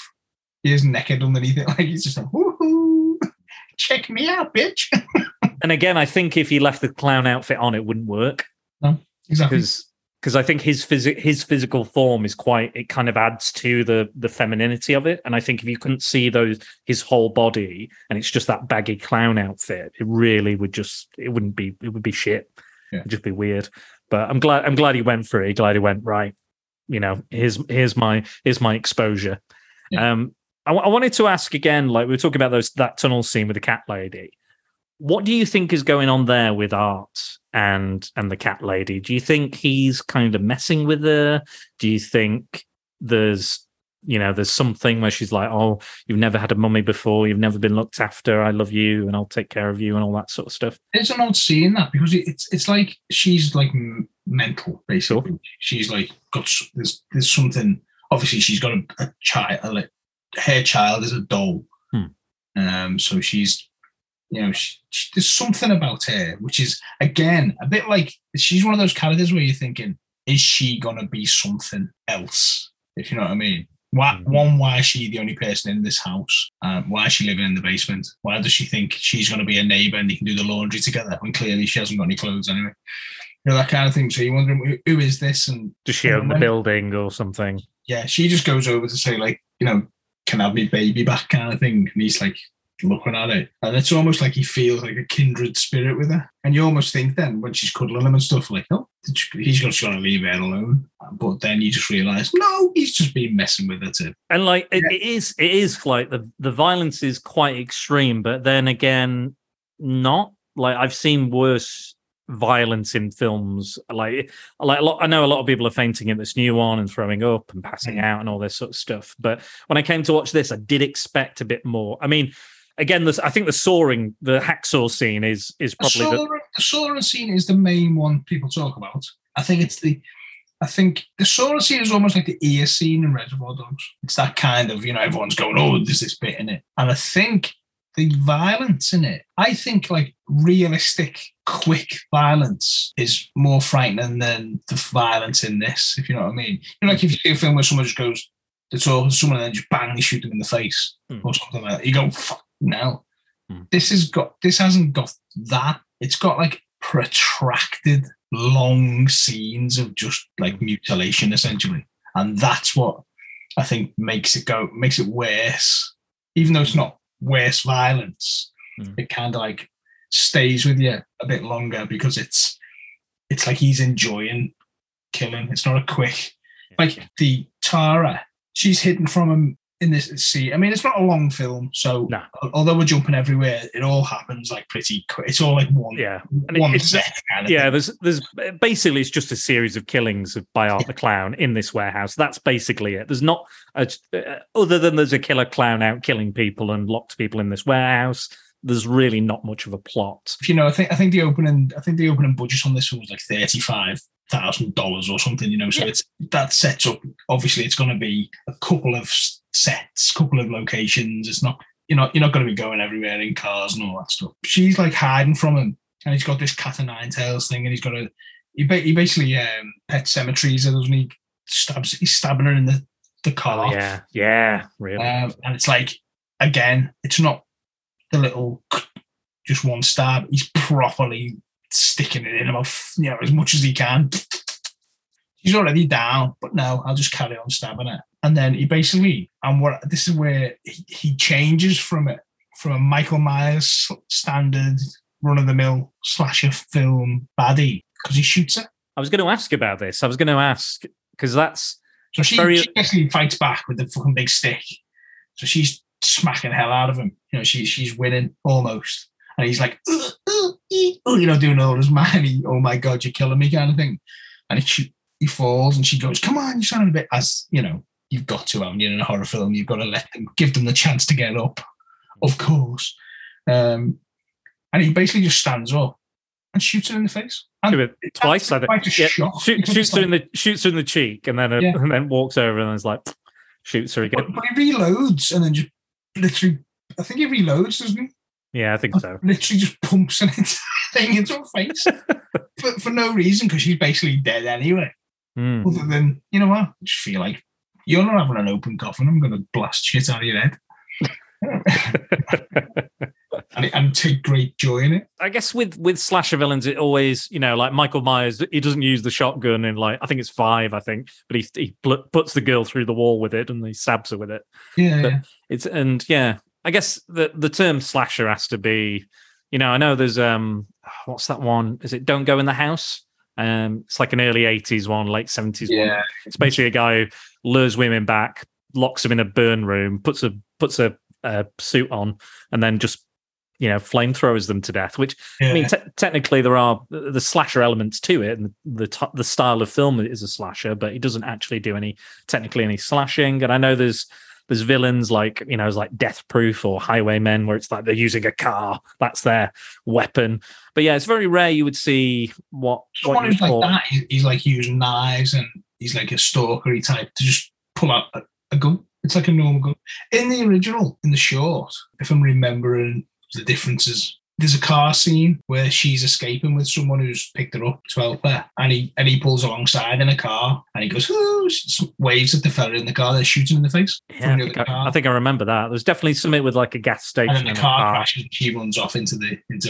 He is naked underneath it. Like he's just like, woohoo, check me out, bitch. And again, I think if he left the clown outfit on, it wouldn't work. No, exactly. Because I think his physical form is quite, it kind of adds to the femininity of it. And I think if you couldn't see his whole body and it's just that baggy clown outfit, it really would just, it would be shit. Yeah. It'd just be weird. But I'm glad he went for it. Glad he went, right, you know, here's my exposure. Yeah. I wanted to ask again, like we were talking about that tunnel scene with the cat lady. What do you think is going on there with art and the cat lady? Do you think he's kind of messing with her? Do you think there's something where she's like, oh, you've never had a mummy before, you've never been looked after, I love you, and I'll take care of you, and all that sort of stuff? It's an odd scene, that, because it's like she's like mental, basically. Sure. She's like got there's something. Obviously, she's got a child. Like her child is a doll, so she's. You know, she, there's something about her, which is, again, a bit like she's one of those characters where you're thinking, is she going to be something else? If you know what I mean? Why is she the only person in this house? Why is she living in the basement? Why does she think she's going to be a neighbour and they can do the laundry together when clearly she hasn't got any clothes anyway? You know, that kind of thing. So you're wondering, who is this? And does she own the building or something? Yeah, she just goes over to say, like, you know, can I have my baby back kind of thing? And he's like, looking at it, and it's almost like he feels like a kindred spirit with her, and you almost think then when she's cuddling him and stuff, like, oh, he's just going to leave her alone. But then you just realise, no, he's just been messing with her too. And like it is like the violence is quite extreme, but then again, not like I've seen worse violence in films. Like I know a lot of people are fainting in this new one and throwing up and passing out and all this sort of stuff. But when I came to watch this, I did expect a bit more. I mean. Again, I think the hacksaw scene is probably the sawing scene is the main one people talk about. I think the sawing scene is almost like the ear scene in Reservoir Dogs. It's that kind of, you know, everyone's going, oh, there's this bit in it, and I think the violence in it. I think like realistic, quick violence is more frightening than the violence in this. If you know what I mean, you know, like if you see a film where someone just goes to talk to someone and then just bang, they shoot them in the face or something like that. You go, fuck. No, this hasn't got that. It's got like protracted, long scenes of just like mutilation, essentially, and that's what I think makes it worse. Even though it's not worse violence, it kind of like stays with you a bit longer because it's like he's enjoying killing. It's not a quick like the Tara. She's hidden from him in this scene. I mean, it's not a long film, so although we're jumping everywhere, it all happens like pretty quick. It's all like one, one second. There's basically it's just a series of killings by Art the Clown in this warehouse. That's basically it. There's not a, other than there's a killer clown out killing people and locked people in this warehouse. There's really not much of a plot. You know, I think the opening budget on this one was like $35,000 or something. You know, so it's that sets up. Obviously, it's going to be a couple of sets, couple of locations. It's not you're not going to be going everywhere in cars and all that stuff. She's like hiding from him, and he's got this cat of nine tails thing, and he's got a he basically pet cemeteries, doesn't he? He's stabbing her in the car. Oh, yeah, really. And it's like again, it's not the little just one stab. He's properly sticking it in about as much as he can. She's already down, but no, I'll just carry on stabbing her. And then he basically, and what this is where he changes from a Michael Myers standard run-of-the-mill slasher film baddie, because he shoots her. I was going to ask because that's so she actually fights back with the fucking big stick. So she's smacking the hell out of him. You know, she's winning almost, and he's like, doing all his mind. Oh my god, you're killing me, kind of thing. And he falls, and she goes, "Come on, you're sounding a bit as you know." You've got to, haven't you? In a horror film, you've got to let them, give them the chance to get up, of course. And he basically just stands up and shoots her in the face. And twice, I think. Shoots her in the cheek, and then and then walks over and is like, shoots her again. But he reloads, and then just literally, I think he reloads, doesn't he? Yeah, I think and so. Literally just pumps an entire thing into her face for no reason, because she's basically dead anyway. Mm. Other than, you know what? I just feel like, you're not having an open coffin. I'm going to blast shit out of your head. and take great joy in it. I guess with slasher villains, it always, like Michael Myers, he doesn't use the shotgun in I think it's 5, but he puts the girl through the wall with it and he stabs her with it. Yeah. But I guess the term slasher has to be, I know there's, what's that one? Is it Don't Go in the House? It's like an early 80s one, late 70s one. It's basically a guy who lures women back, locks them in a burn room, puts a suit on, and then just flamethrowers them to death. Which I mean, technically there are the slasher elements to it, and the style of film is a slasher, but he doesn't actually do any slashing. And I know there's villains like it's like Death Proof or Highwaymen, where it's like they're using a car, that's their weapon. But yeah, it's very rare you would see someone who's like that. He's like using knives, and he's like a stalkery type to just pull out a gun. It's like a normal gun. In the original, in the short, if I'm remembering the differences, there's a car scene where she's escaping with someone who's picked her up to help her, and he pulls alongside in a car, and he goes, "Ooh!" Waves at the fella in the car. They shoot him in the face. Yeah, I think I remember that. There's definitely something with like a gas station. And then the car crashes, and she runs off into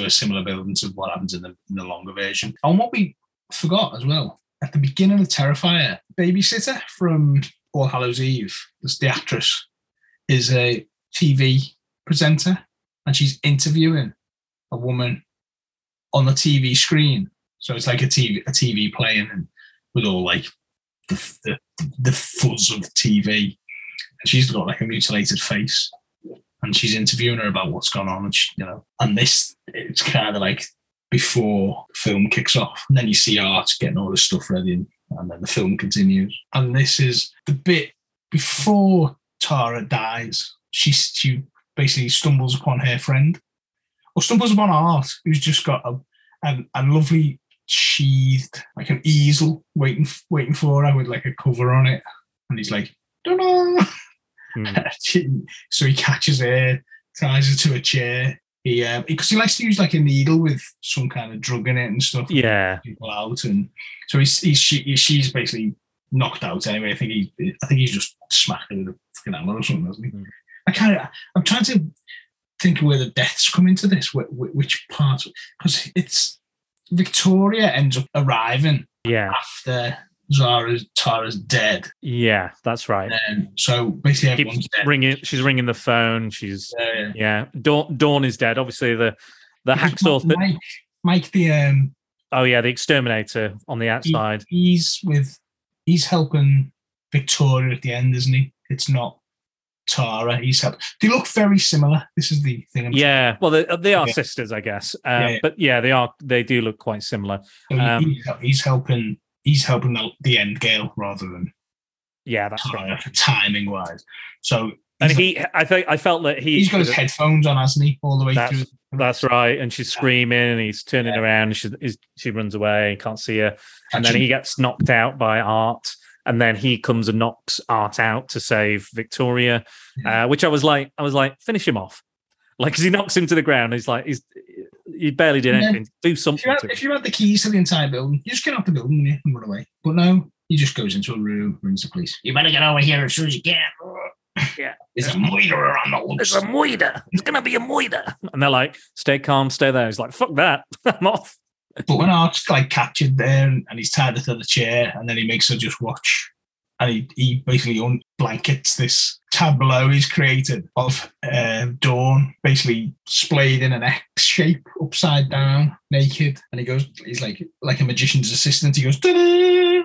a similar building to what happens in the longer version. And what we forgot as well at the beginning of Terrifier, babysitter from All Hallows' Eve, the actress, is a TV presenter, and she's interviewing a woman on the TV screen. So it's like a TV playing, and with all like the fuzz of TV. And she's got like a mutilated face, and she's interviewing her about what's gone on. And she, and this, it's kind of like before the film kicks off. And then you see Art getting all this stuff ready, and then the film continues. And this is the bit before Tara dies. She basically stumbles upon her friend, or stumbles upon Art, who's just got a lovely sheathed, like an easel waiting for her with like a cover on it. And he's like, "Dunno." So he catches her, ties her to a chair. He because he likes to use like a needle with some kind of drug in it and stuff. Yeah. People out, and so she's basically knocked out anyway. I think he's just smacked her with a fucking hammer or something, hasn't he? Mm. I'm trying to think where the deaths come into this, which part, because it's Victoria ends up arriving after Tara's dead. Yeah, that's right. So basically, everyone's dead. She's ringing the phone. She's Dawn is dead. Obviously, the hacksaw. Mike the the exterminator on the outside. He's helping Victoria at the end, isn't he? It's not Tara. They look very similar. This is the thing. Well, they are sisters, I guess. But yeah, they are. They do look quite similar. So he's helping. He's helping the end girl rather than. Yeah, that's right. Timing wise, so. And I felt that he's got his headphones on, hasn't he, all the way through? That's right. And she's screaming, and he's turning around, and she runs away, can't see her. And then he gets knocked out by Art, and then he comes and knocks Art out to save Victoria. Which I was like, finish him off, like, because he knocks him to the ground. He's like, he barely did anything. Do something. If you had the keys to the entire building, you just get out the building and run away. But no, he just goes into a room, rings the police. You better get over here as soon as you can. Yeah, there's a moider on the loose. There's a moider. It's gonna be a moider. And they're like, "Stay calm, stay there." He's like, "Fuck that, I'm off." But when Art's like captured there, and he's tied to the chair, and then he makes her just watch, and he basically blankets this tableau he's created of Dawn, basically splayed in an X shape, upside down, naked, and he goes, he's like a magician's assistant. He goes, "Ta-da!"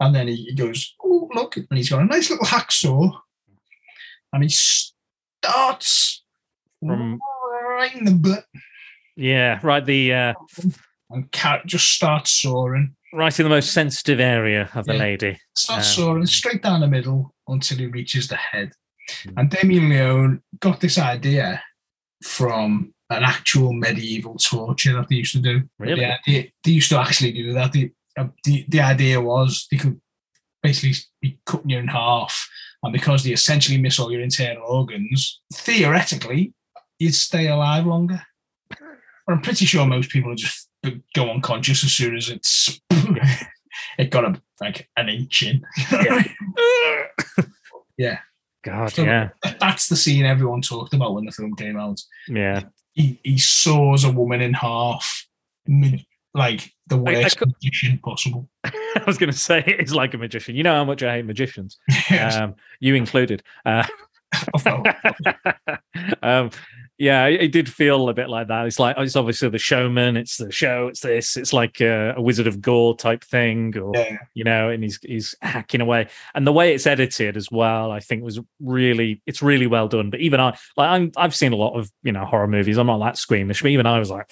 And then he goes, "Oh look!" And he's got a nice little hacksaw. And he starts from right in the butt. Yeah, right. The and just starts soaring right in the most sensitive area of the lady. Starts soaring straight down the middle until he reaches the head. And Damien Leone got this idea from an actual medieval torture that they used to do. Really? They used to actually do that. The idea was they could basically be cutting you in half. And because they essentially miss all your internal organs, theoretically, you'd stay alive longer. But I'm pretty sure most people would just go unconscious as soon as it got like an inch in. God, so that's the scene everyone talked about when the film came out. Yeah. He saws a woman in half, like the worst magician possible. I was going to say, it's like a magician. You know how much I hate magicians, you included. Yeah, it did feel a bit like that. It's like, it's obviously the showman, it's the show, it's this, it's like a Wizard of Gore type thing, or you know, and he's hacking away. And the way it's edited as well, I think was really well done. But even I've seen a lot of, you know, horror movies. I'm not that squeamish, but even I was like,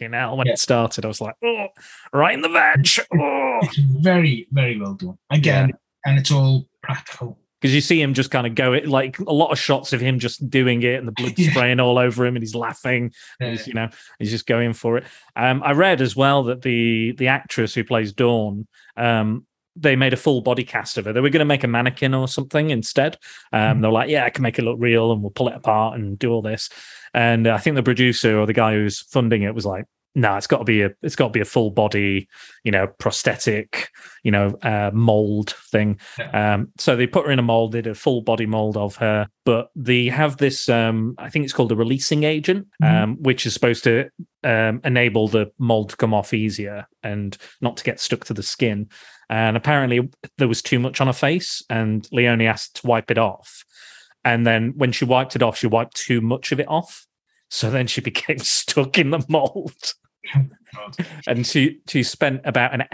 you know, when it started, I was like, "Oh, right in the veg." Oh. It's very, very well done again, and it's all practical because you see him just kind of go it, like a lot of shots of him just doing it, and the blood spraying all over him, and he's laughing. And he's, you know, he's just going for it. I read as well that the actress who plays Dawn, they made a full body cast of her. They were going to make a mannequin or something instead. They were like, "Yeah, I can make it look real, and we'll pull it apart and do all this." And I think the producer or the guy who's funding it was like, "No, it's got to be a full body, you know, prosthetic, you know, mold thing." Yeah. So they put her in a mold, did a full body mold of her, but they have this. I think it's called a releasing agent, which is supposed to enable the mold to come off easier and not to get stuck to the skin. And apparently there was too much on her face, and Leone asked to wipe it off. And then when she wiped it off, she wiped too much of it off. So then she became stuck in the mold. And she spent about an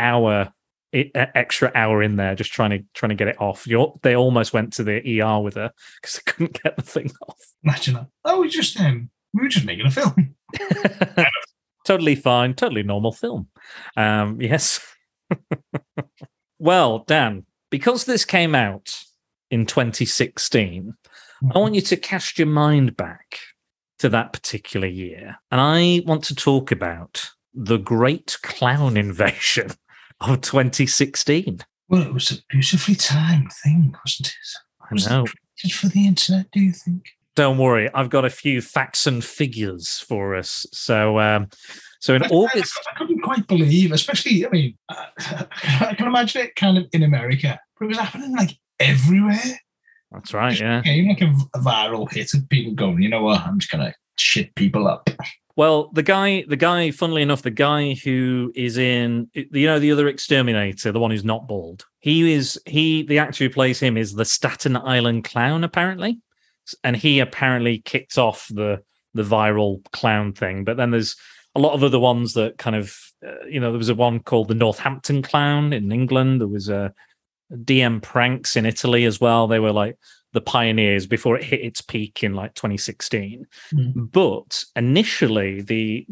extra hour in there just trying to get it off. They almost went to the ER with her because they couldn't get the thing off. Imagine that. Oh, we were just making a film. Totally fine, totally normal film. Yes. Well, Dan, because this came out in 2016, I want you to cast your mind back to that particular year. And I want to talk about the Great Clown Invasion of 2016. Well, it was a beautifully timed thing, wasn't it? Was I know. Just for the internet, do you think? Don't worry, I've got a few facts and figures for us. So in August... I couldn't quite believe, especially, I mean, I can imagine it kind of in America, but it was happening like everywhere. That's right, yeah. It was like a viral hit of people going, you know what, I'm just going to shit people up. Well, the guy, funnily enough, the guy who is in, you know, the other exterminator, the one who's not bald, the actor who plays him is the Staten Island Clown, apparently. And he apparently kicked off the viral clown thing. But then there's a lot of other ones that kind of, you know, there was a one called the Northampton Clown in England. There was a DM pranks in Italy as well. They were like the pioneers before it hit its peak in like 2016. Mm. But initially, the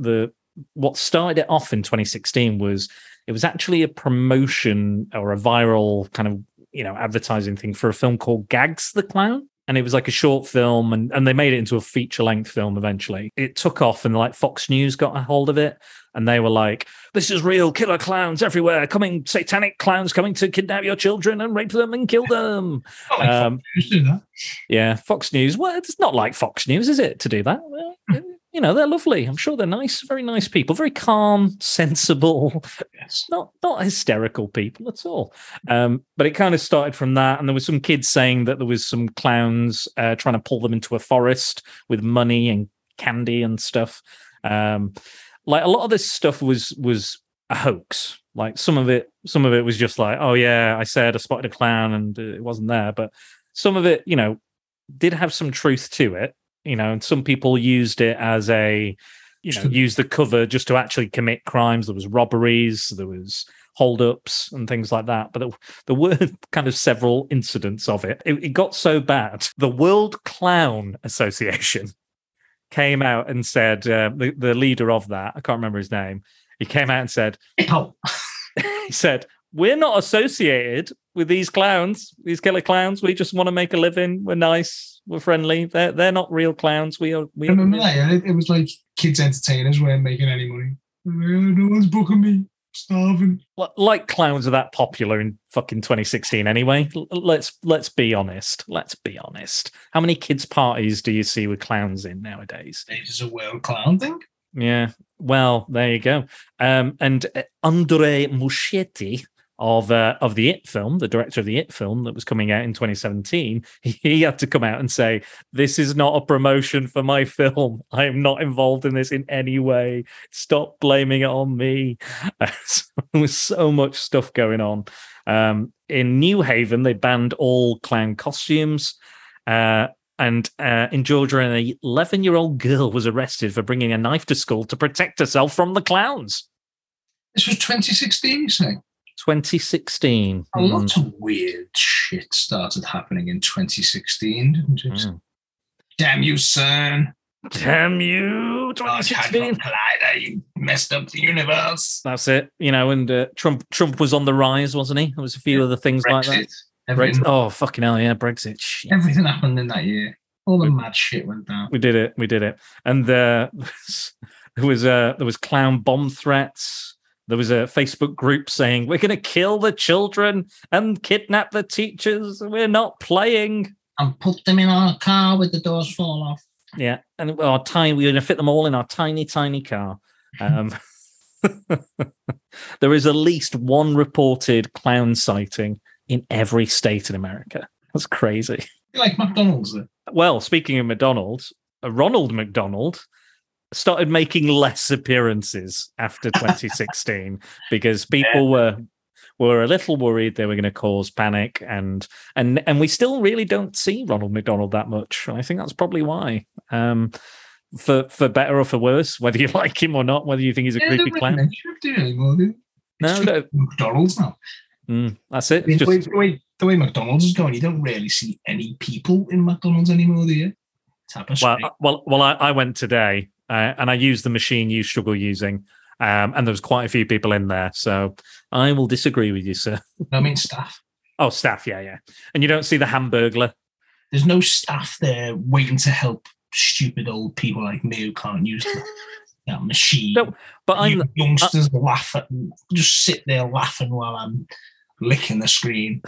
what started it off in 2016 was it was actually a promotion or a viral kind of, you know, advertising thing for a film called Gags the Clown. And it was like a short film, and they made it into a feature-length film eventually. It took off, and like Fox News got a hold of it, and they were like, this is real, killer clowns everywhere, coming, satanic clowns coming to kidnap your children and rape them and kill them. Not like Fox News do that. Yeah, Fox News. Well, it's not like Fox News, is it, to do that? Well, you know, they're lovely. I'm sure they're nice, very nice people, very calm, sensible, yes. not hysterical people at all. But it kind of started from that. And there was some kids saying that there was some clowns trying to pull them into a forest with money and candy and stuff. Like a lot of this stuff was a hoax. Like some of it was just like, oh yeah, I said I spotted a clown and it wasn't there. But some of it, you know, did have some truth to it. You know, and some people used it as a, you know, use the cover just to actually commit crimes. There was robberies, there was holdups and things like that. But there were kind of several incidents of it. It got so bad. The World Clown Association came out and said, the leader of that, I can't remember his name, he came out and said, he said, we're not associated with these clowns, these killer clowns. We just want to make a living. We're nice. We're friendly. They're not real clowns. We are. Remember that? It was like kids entertainers weren't making any money. No one's booking me. Starving. Like clowns are that popular in fucking 2016 anyway. Let's be honest. How many kids' parties do you see with clowns in nowadays? It's a world clown thing. Yeah. Well, there you go. And Andrei Muschietti, of the It film, the director of the It film that was coming out in 2017, he had to come out and say, this is not a promotion for my film. I am not involved in this in any way. Stop blaming it on me. There was so much stuff going on. In New Haven, they banned all clown costumes. And in Georgia, an 11-year-old girl was arrested for bringing a knife to school to protect herself from the clowns. This was 2016, you say? 2016. A lot of weird shit started happening in 2016, didn't it? Mm. Damn you, CERN. Damn you, 2016. Collider, you messed up the universe. That's it. You know, and Trump was on the rise, wasn't he? There was a few other things Brexit. Like that. Brexit. Oh, fucking hell, yeah, Brexit. Shit. Everything happened in that year. All the mad shit went down. We did it. And there was clown bomb threats. There was a Facebook group saying, we're going to kill the children and kidnap the teachers. We're not playing. And put them in our car with the doors fall off. Yeah. And we're going to fit them all in our tiny, tiny car. There is at least one reported clown sighting in every state in America. That's crazy. You like McDonald's, though. Well, speaking of McDonald's, Ronald McDonald started making less appearances after 2016 because people were a little worried they were going to cause panic, and we still really don't see Ronald McDonald that much. I think that's probably why, for better or for worse, whether you like him or not, whether you think he's a creepy clown. No, McDonald's now. That's it. The way McDonald's is going, you don't really see any people in McDonald's anymore, do you? Well, I went today. And I used the machine you struggle using, and there was quite a few people in there. So I will disagree with you, sir. I mean staff. Oh, staff, yeah. And you don't see the Hamburglar. There's no staff there waiting to help stupid old people like me who can't use that machine. No, but youngsters laugh at me. Just sit there laughing while I'm licking the screen.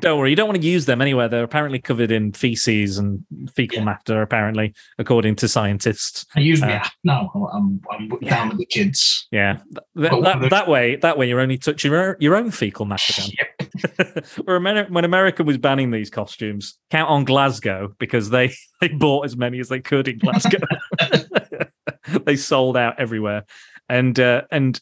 Don't worry, you don't want to use them anywhere. They're apparently covered in feces and fecal matter, apparently, according to scientists. I use my app now. I'm down with the kids. Yeah. That way you're only touching your own fecal matter. Yep. When America was banning these costumes, count on Glasgow, because they bought as many as they could in Glasgow. They sold out everywhere. And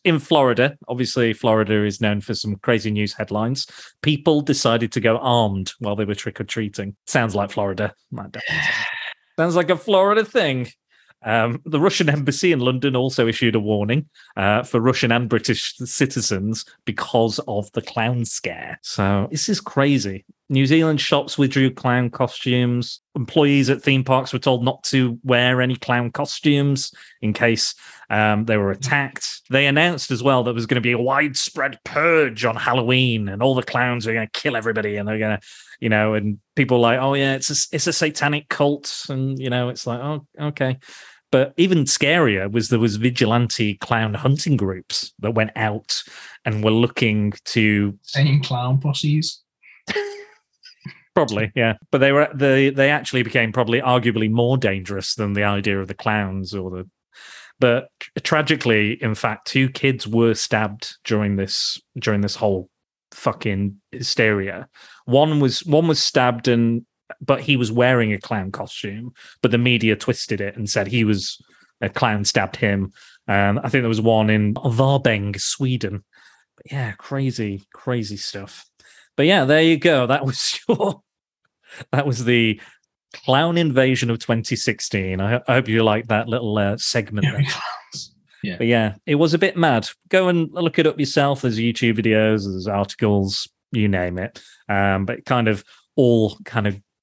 in Florida, obviously Florida is known for some crazy news headlines. People decided to go armed while they were trick-or-treating. Sounds like Florida. Sounds like a Florida thing. The Russian embassy in London also issued a warning for Russian and British citizens because of the clown scare. So this is crazy. New Zealand shops withdrew clown costumes. Employees at theme parks were told not to wear any clown costumes in case they were attacked. They announced as well there was going to be a widespread purge on Halloween and all the clowns were going to kill everybody and they're going to, you know, and people like, oh, yeah, it's a satanic cult. And, you know, it's like, oh, okay. But even scarier was there was vigilante clown hunting groups that went out and were looking to... Same clown posses. Probably, yeah. But they actually became probably arguably more dangerous than the idea of the clowns or the... But tragically, in fact, 2 kids were stabbed during this whole fucking hysteria. One was stabbed but he was wearing a clown costume, but the media twisted it and said he was a clown stabbed him. I think there was one in Varberg, Sweden. But yeah, crazy, crazy stuff. But yeah, there you go. That was the clown invasion of 2016. I hope you liked that little segment. Yeah, yeah. But yeah, it was a bit mad. Go and look it up yourself. There's YouTube videos, there's articles, you name it. But it kind of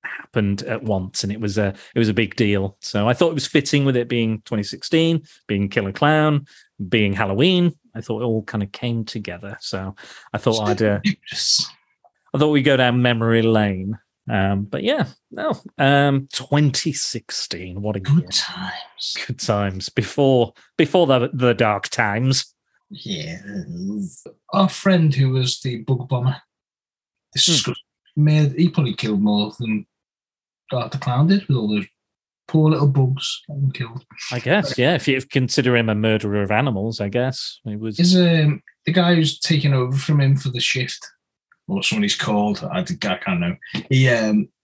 happened at once, and it was a big deal. So I thought it was fitting with it being 2016, being Killer Clown, being Halloween. I thought it all kind of came together. So I thought I thought we'd go down memory lane. But yeah, no. 2016, what a good year. Times. Good times. Before the dark times. Yeah. Our friend who was the bug bomber, he probably killed more than Art the Clown did with all those poor little bugs that killed. I guess, yeah. If you consider him a murderer of animals, I guess. He was... Is the guy who's taking over from him for the shift... or somebody's called, I can't know.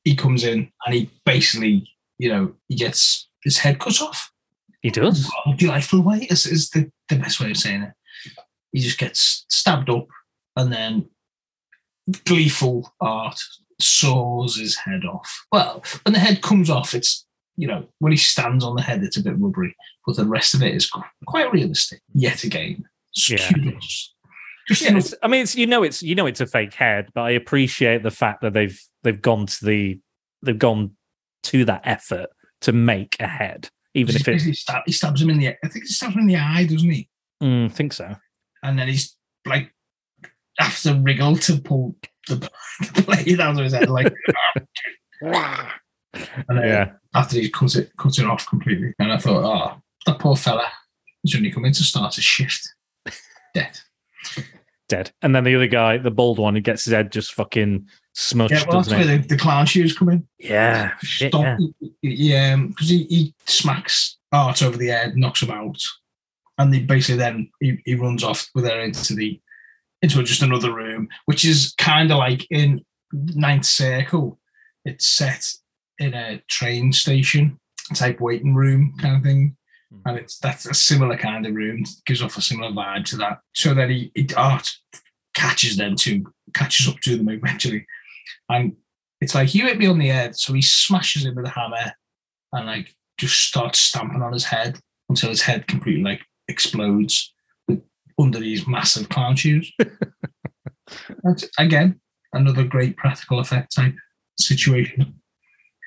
He comes in and he basically, you know, he gets his head cut off. He does. Oh, delightful way is the best way of saying it. He just gets stabbed up and then gleeful Art saws his head off. Well, when the head comes off, it's, you know, when he stands on the head, it's a bit rubbery, but the rest of it is quite realistic. Yet again, kudos. Yeah, it's a fake head, but I appreciate the fact that they've gone to that effort to make a head, even if he stabs him in the. I think he stabs him in the eye, doesn't he? I think so. And then he's like, has to wriggle to pull the blade out of his head, like. And then after he cuts it off completely, and I thought, oh, that poor fella, he's only come in to start a shift, dead. Dead. And then the other guy, the bald one, who gets his head just fucking smudged. Yeah, well, that's where the clown shoes come in. Yeah. Because he smacks Art over the head, knocks him out, and they basically then he runs off with her into just another room, which is kind of like in Ninth Circle. It's set in a train station type waiting room kind of thing. And that's a similar kind of room, gives off a similar vibe to that. So then Art catches up to them eventually, and it's like, you hit me on the head. So he smashes him with a hammer and like just starts stamping on his head until his head completely like explodes under these massive clown shoes. That's, again, another great practical effect type situation.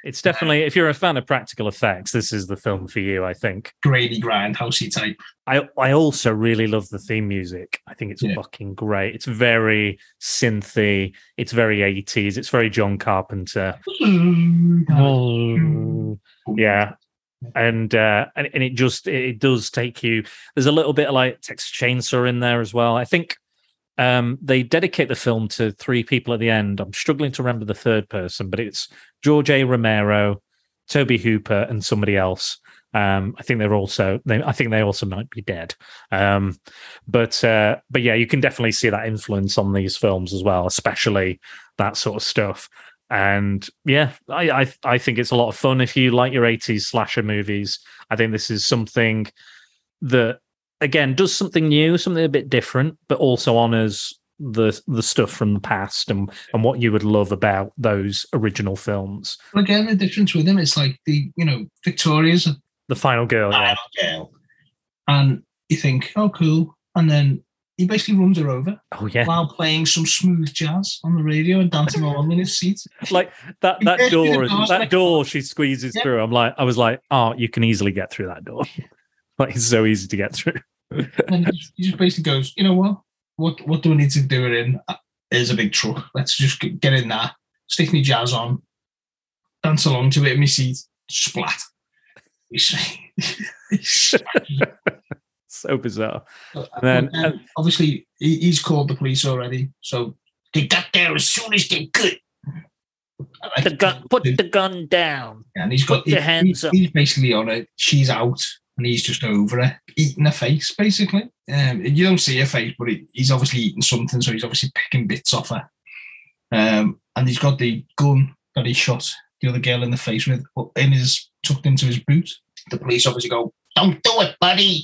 It's definitely, if you're a fan of practical effects, this is the film for you, I think. Grainy, grindhousey type. I also really love the theme music. I think it's fucking great. It's very synthy. It's very 80s. It's very John Carpenter. Oh, yeah. And it just, it does take you, there's a little bit of like Texas Chainsaw in there as well. I think they dedicate the film to 3 people at the end. I'm struggling to remember the third person, but it's George A. Romero, Toby Hooper, and somebody else. I think they also might be dead. But yeah, you can definitely see that influence on these films as well, especially that sort of stuff. And yeah, I think it's a lot of fun if you like your 80s slasher movies. I think this is something that, again, does something new, something a bit different, but also honors the stuff from the past and what you would love about those original films. Well, again, the difference with them, it's like the, you know, Victoria's a The final girl. Final girl. And you think, oh, cool. And then he basically runs her over while playing some smooth jazz on the radio and dancing along in his seat. Like that door she squeezes through. I was like, oh, you can easily get through that door. Like, it's so easy to get through. And he just basically goes, you know what? What do we need to do it in? There's a big truck. Let's just get in there, stick me jazz on, dance along to it in my seat, splat. So bizarre. And then obviously he's called the police already, so they got there as soon as they could. Put the gun down. And he's got your hands up. He's basically on it. She's out, and he's just over her, eating her face, basically. You don't see her face, but he's obviously eating something, so he's obviously picking bits off her. And he's got the gun that he shot the other girl in the face with, tucked into his boot. The police obviously go, "Don't do it, buddy.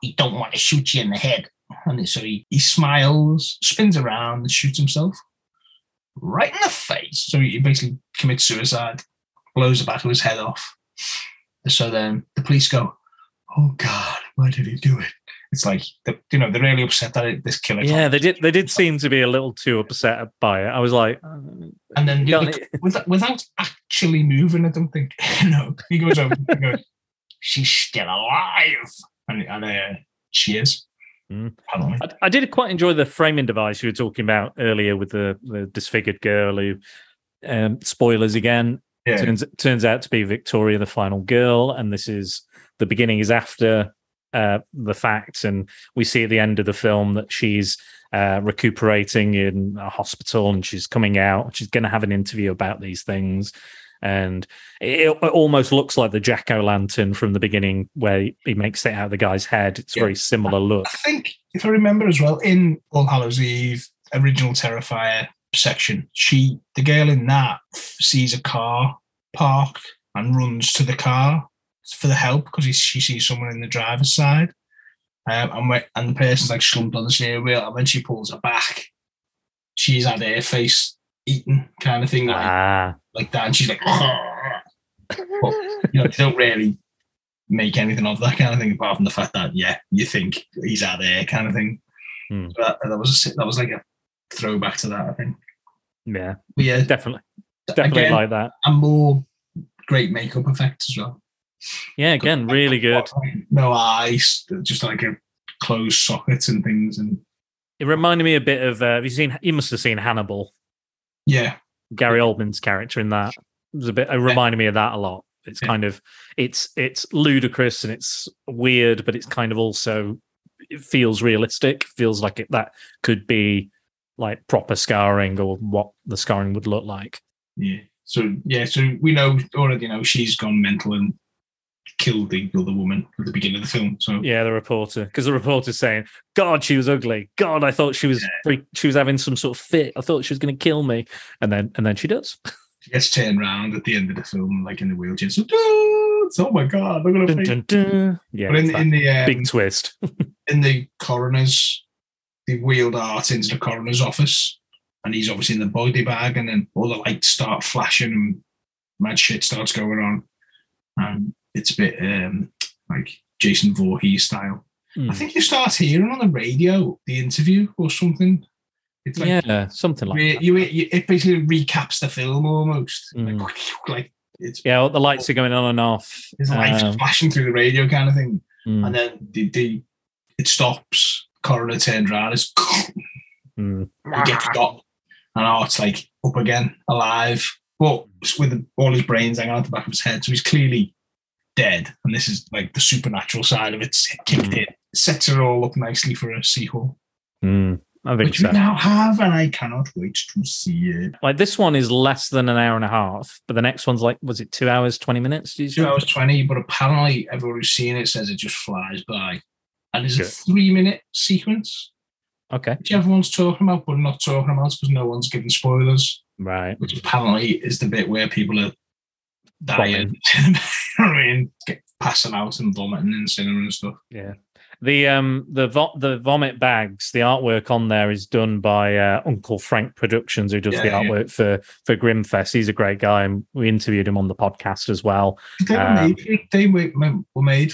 He don't want to shoot you in the head." And so he smiles, spins around, and shoots himself right in the face. So he basically commits suicide, blows the back of his head off. So then the police go, "Oh God, why did he do it?" It's like, they're really upset that this killer. Yeah, they did seem to be a little too upset by it. I was like... And then without actually moving, I don't think. No, he goes over and goes, "She's still alive." And she is. Mm. I did quite enjoy the framing device you were talking about earlier with the disfigured girl who, spoilers again, turns out to be Victoria, the final girl. And this is... The beginning is after... the facts, and we see at the end of the film that she's recuperating in a hospital and she's coming out. She's going to have an interview about these things, and it almost looks like the jack-o'-lantern from the beginning where he makes it out of the guy's head. It's a very similar look. I think, if I remember as well, in All Hallows' Eve, original Terrifier section, the girl in that sees a car park and runs to the car for the help because she sees someone in the driver's side, and the person's like slumped on the steering wheel, and when she pulls her back, she's had her face eaten, kind of thing, like that, and she's like, but, they don't really make anything of that kind of thing apart from the fact that you think he's out there, kind of thing. Hmm. So that was like a throwback to that, I think. Yeah, but yeah, definitely again, like that, and more great makeup effects as well. Yeah, again, really good. No eyes, just like a closed socket and things. And it reminded me a bit of. You must have seen Hannibal. Yeah, Gary Oldman's character in that was a bit. It reminded me of that a lot. It's kind of it's ludicrous and it's weird, but it's kind of also it feels realistic. Feels like that could be like proper scarring or what the scarring would look like. Yeah. So we already know she's gone mental and killed the other woman at the beginning of the film. So yeah, the reporter, because the reporter's saying, "God, she was ugly. God, I thought she was she was having some sort of fit. I thought she was going to kill me." And then she does. She gets turned around at the end of the film, like in the wheelchair. So, oh my God, they're going to be. Yeah, but in the big twist in the coroner's, they wheeled Art into the coroner's office, and he's obviously in the body bag, and then all the lights start flashing, and mad shit starts going on, and it's a bit like Jason Voorhees style. Mm. I think you start hearing on the radio the interview or something. It's like, something like that. It basically recaps the film almost. Mm. Like it's all the lights are going on and off. There's lights flashing through the radio kind of thing. Mm. And then it stops. Coroner turned around. It's You get the dot. And Art's like up again, alive. But with all his brains hanging out the back of his head. So he's clearly dead, and this is like the supernatural side of it's kicked in. It sets it all up nicely for a sequel. I think we now have, and I cannot wait to see it. Like, this one is less than an hour and a half, but the next one's like, was it 2 hours, 20 minutes? 2 hours, 20, but apparently everyone who's seen it says it just flies by. And there's a 3-minute sequence. Okay. Which everyone's talking about, but not talking about because no one's giving spoilers. Right. Which apparently is the bit where people are dying, I mean, passing out and vomiting in cinema and stuff. Yeah. The vomit bags, the artwork on there is done by Uncle Frank Productions, who does the artwork for Grimfest. He's a great guy, and we interviewed him on the podcast as well. They were made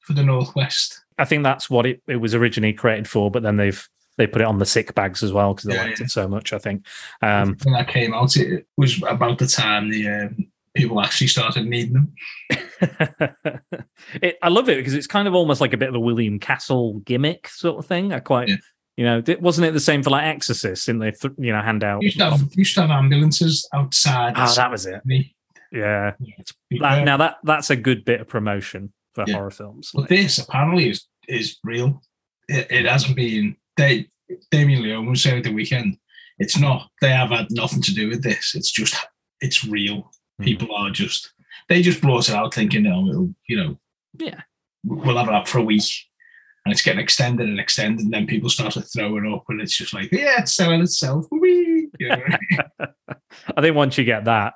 for the Northwest. I think that's what it was originally created for, but then they put it on the sick bags as well because they liked it so much. I think when that came out, it was about the time the people actually started needing them. I love it because it's kind of almost like a bit of a William Castle gimmick sort of thing. Wasn't it the same for like Exorcist? Didn't they, hand out? You used to have ambulances outside. Oh, that was it. Yeah. Now that's a good bit of promotion for horror films. But this apparently is real. It hasn't been. Damien Leone was saying at the weekend, it's not. They have had nothing to do with this. It's just. It's real. People are just, they just brought it out thinking, we'll have it up for a week, and it's getting extended, and then people started throwing up, and it's just like, it's selling itself. I think once you get that,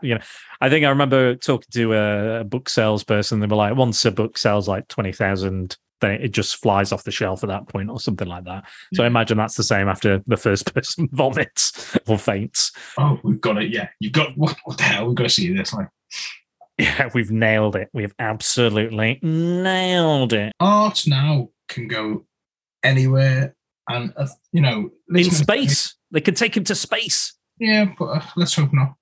I think I remember talking to a book salesperson. They were like, once a book sells like 20,000, then it just flies off the shelf at that point, or something like that. So I imagine that's the same after the first person vomits or faints. Oh, we've got it! Yeah, you've got what the hell? We've got to see this. Like, yeah, we've nailed it. We've absolutely nailed it. Art now can go anywhere, and in space, they can take him to space. Yeah, but let's hope not.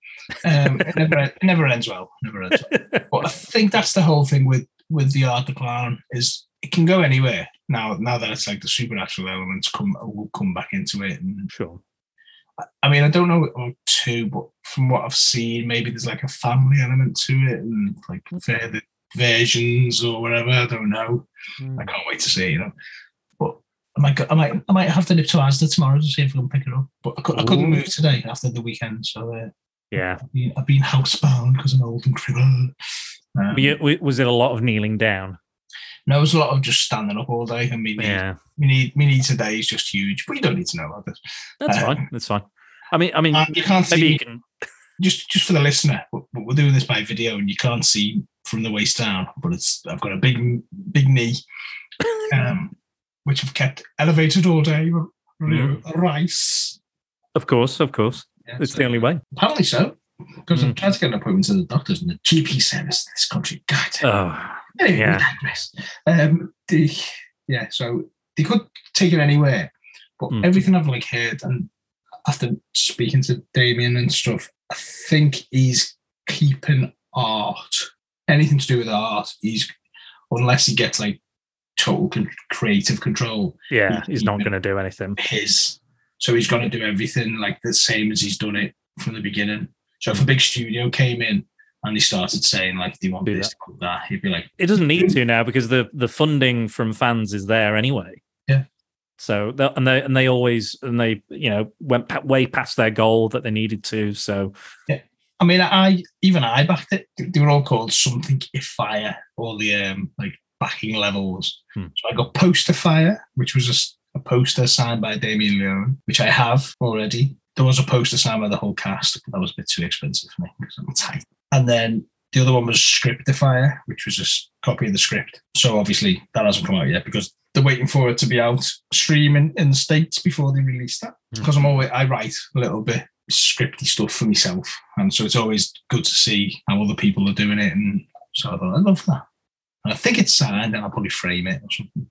It never ends well. Never ends well. But I think that's the whole thing with the Art the Clown is. It can go anywhere now that it's like the supernatural elements will come back into it. And sure. I mean, I don't know too, but from what I've seen, maybe there's like a family element to it and like further versions or whatever. I don't know. I can't wait to see it, But I might have to nip to Asda tomorrow to see if I can pick it up. But I couldn't move today after the weekend, so I've been housebound because I'm old and crippled. Was it a lot of kneeling down? No, there's a lot of just standing up all day, and we need today is just huge. But you don't need to know about this. That's fine. That's fine. I mean, you can't see. You can... just for the listener, we're doing this by video, and you can't see from the waist down. But I've got a big knee, which I've kept elevated all day. Rice, of course, it's the only way. Apparently so, because I've tried to get an appointment to the doctors, and the GP service in this country. God. Oh. Anyway, so they could take it anywhere, but everything I've like heard, and after speaking to Damien and stuff, I think he's keeping art, anything to do with art. Unless he gets like total creative control. Yeah, he's not going to do anything. So he's going to do everything like the same as he's done it from the beginning. So if a big studio came in. And he started saying, like, do you want this, that? He'd be like... It doesn't need to now because the funding from fans is there anyway. Yeah. So, they always went way past their goal that they needed to, so... Yeah. I mean, I backed it. They were all called something if fire, all the, backing levels. So I got Poster Fire, which was a poster signed by Damien Leone, which I have already. There was a poster signed by the whole cast, but that was a bit too expensive for me because I'm tight. And then the other one was Scriptifier, which was a copy of the script. So obviously that hasn't come out yet because they're waiting for it to be out streaming in the States before they release that. Because I write a little bit scripty stuff for myself. And so it's always good to see how other people are doing it. And so I thought, I love that. And I think it's signed and I'll probably frame it or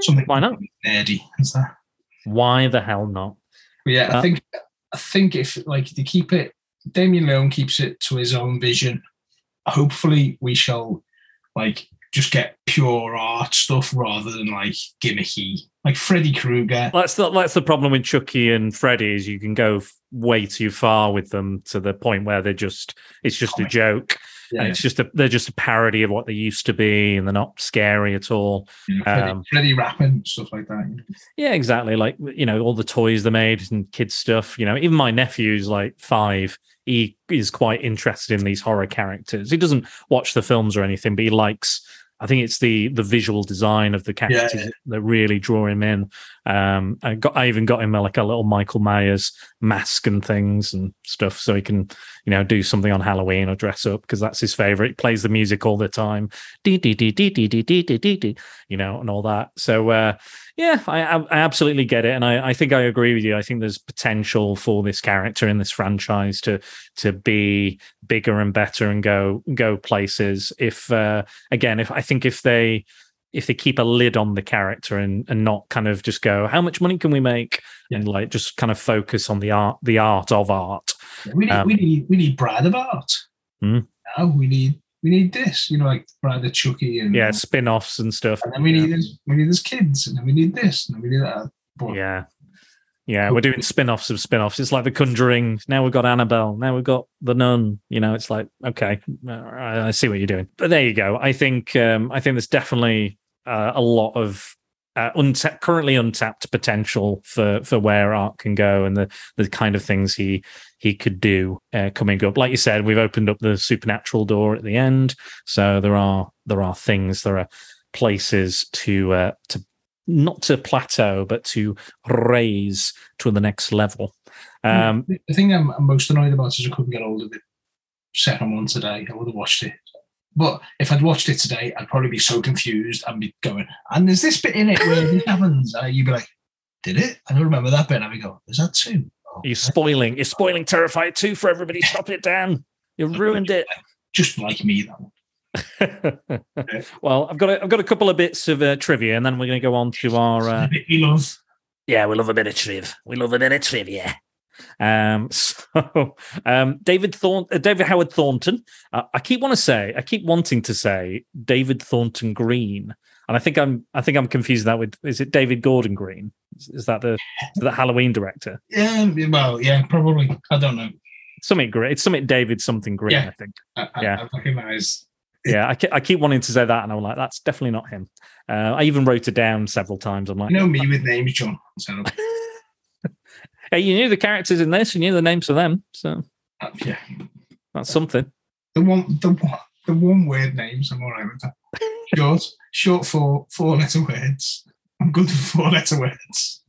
something. Why not? Nerdy is that. Why the hell not? But yeah, I think if like they keep it, Damien Leone keeps it to his own vision. Hopefully we shall like just get pure art stuff rather than like gimmicky, like Freddy Krueger. That's the problem with Chucky and Freddy is you can go way too far with them to the point where it's just a joke. Yeah. And they're just a parody of what they used to be, and they're not scary at all. Yeah, Freddy rapping, stuff like that. Yeah, exactly. Like, all the toys they made and kids stuff. Even my nephew's like 5. He is quite interested in these horror characters. He doesn't watch the films or anything, but he likes I think it's the visual design of the characters that really draw him in. I even got him like a little Michael Myers mask and things and stuff, so he can, you know, do something on Halloween or dress up, because that's his favorite. He plays the music all the time, you know, and all that. So I absolutely get it, and I think I agree with you. I think there's potential for this character in this franchise to be bigger and better and go places. If they keep a lid on the character and not kind of just go, how much money can we make? Yeah. And like just kind of focus on the art of art. We need Bride of Art. Mm. No, we need this, you know, like Bride of Chucky and spin-offs and stuff. And then we need this kids, and then we need this, and then we need that. But we're doing spin-offs of spin-offs. It's like The Conjuring. Now we've got Annabelle. Now we've got The Nun. You know, it's like, okay, I see what you're doing. But there you go. I think there's definitely a lot of currently untapped potential for where Art can go and the kind of things he could do coming up. Like you said, we've opened up the supernatural door at the end, so there are places to. Not to plateau, but to raise to the next level. The thing I'm most annoyed about is I couldn't get hold of the second one today. I would have watched it. But if I'd watched it today, I'd probably be so confused and be going, and there's this bit in it where it happens. And you'd be like, did it? I don't remember that bit. And I'd go, is that 2? Oh, You're spoiling Terrifier 2 for everybody. Stop it, Dan. You've ruined it. Just like me, that one. Well, I've got a couple of bits of trivia, and then we're going to go on to our. We love a bit of trivia. We love a bit of trivia. David Howard Thornton. I keep wanting to say David Thornton Green, and I think I'm confusing that with, is it David Gordon Green? Is that the Halloween director? Probably. I don't know. Something great. It's something David something Green. Yeah. I think. I recognize. Yeah, I keep wanting to say that, and I'm like, that's definitely not him. I even wrote it down several times. I'm like, you know me with names, John. So. Hey, you knew the characters in this, you knew the names of them, so that's something. The one word names, I'm all right with that. Short 4-letter words. I'm good with 4-letter words.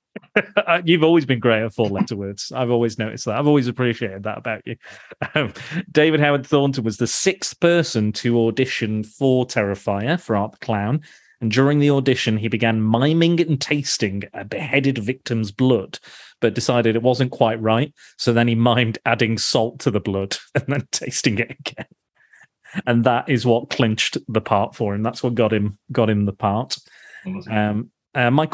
You've always been great at 4-letter words. I've always noticed that. I've always appreciated that about you. David Howard Thornton was the 6th person to audition for Terrifier for Art the Clown, and during the audition, he began miming and tasting a beheaded victim's blood, but decided it wasn't quite right. So then he mimed adding salt to the blood and then tasting it again. And that is what clinched the part for him. That's what got him the part. Michael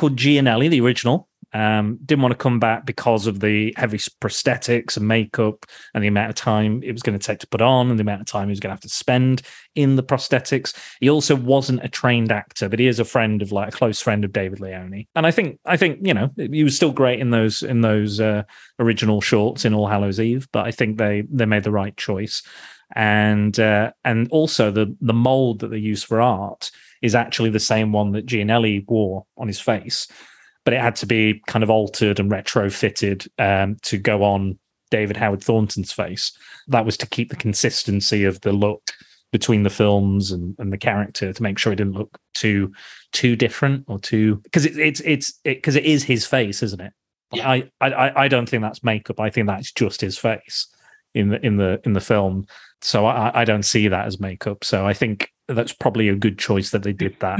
Giannelli, the original, didn't want to come back because of the heavy prosthetics and makeup and the amount of time it was going to take to put on and the amount of time he was going to have to spend in the prosthetics. He also wasn't a trained actor, but he is a close friend of David Leone. And I think, you know, he was still great in those original shorts in All Hallows' Eve, but I think they made the right choice. And also the mold that they use for Art is actually the same one that Giannelli wore on his face, but it had to be kind of altered and retrofitted to go on David Howard Thornton's face. That was to keep the consistency of the look between the films and the character, to make sure it didn't look too different or too, because it is his face, isn't it? Yeah. I don't think that's makeup. I think that's just his face in the film. So I don't see that as makeup. So I think that's probably a good choice that they did that.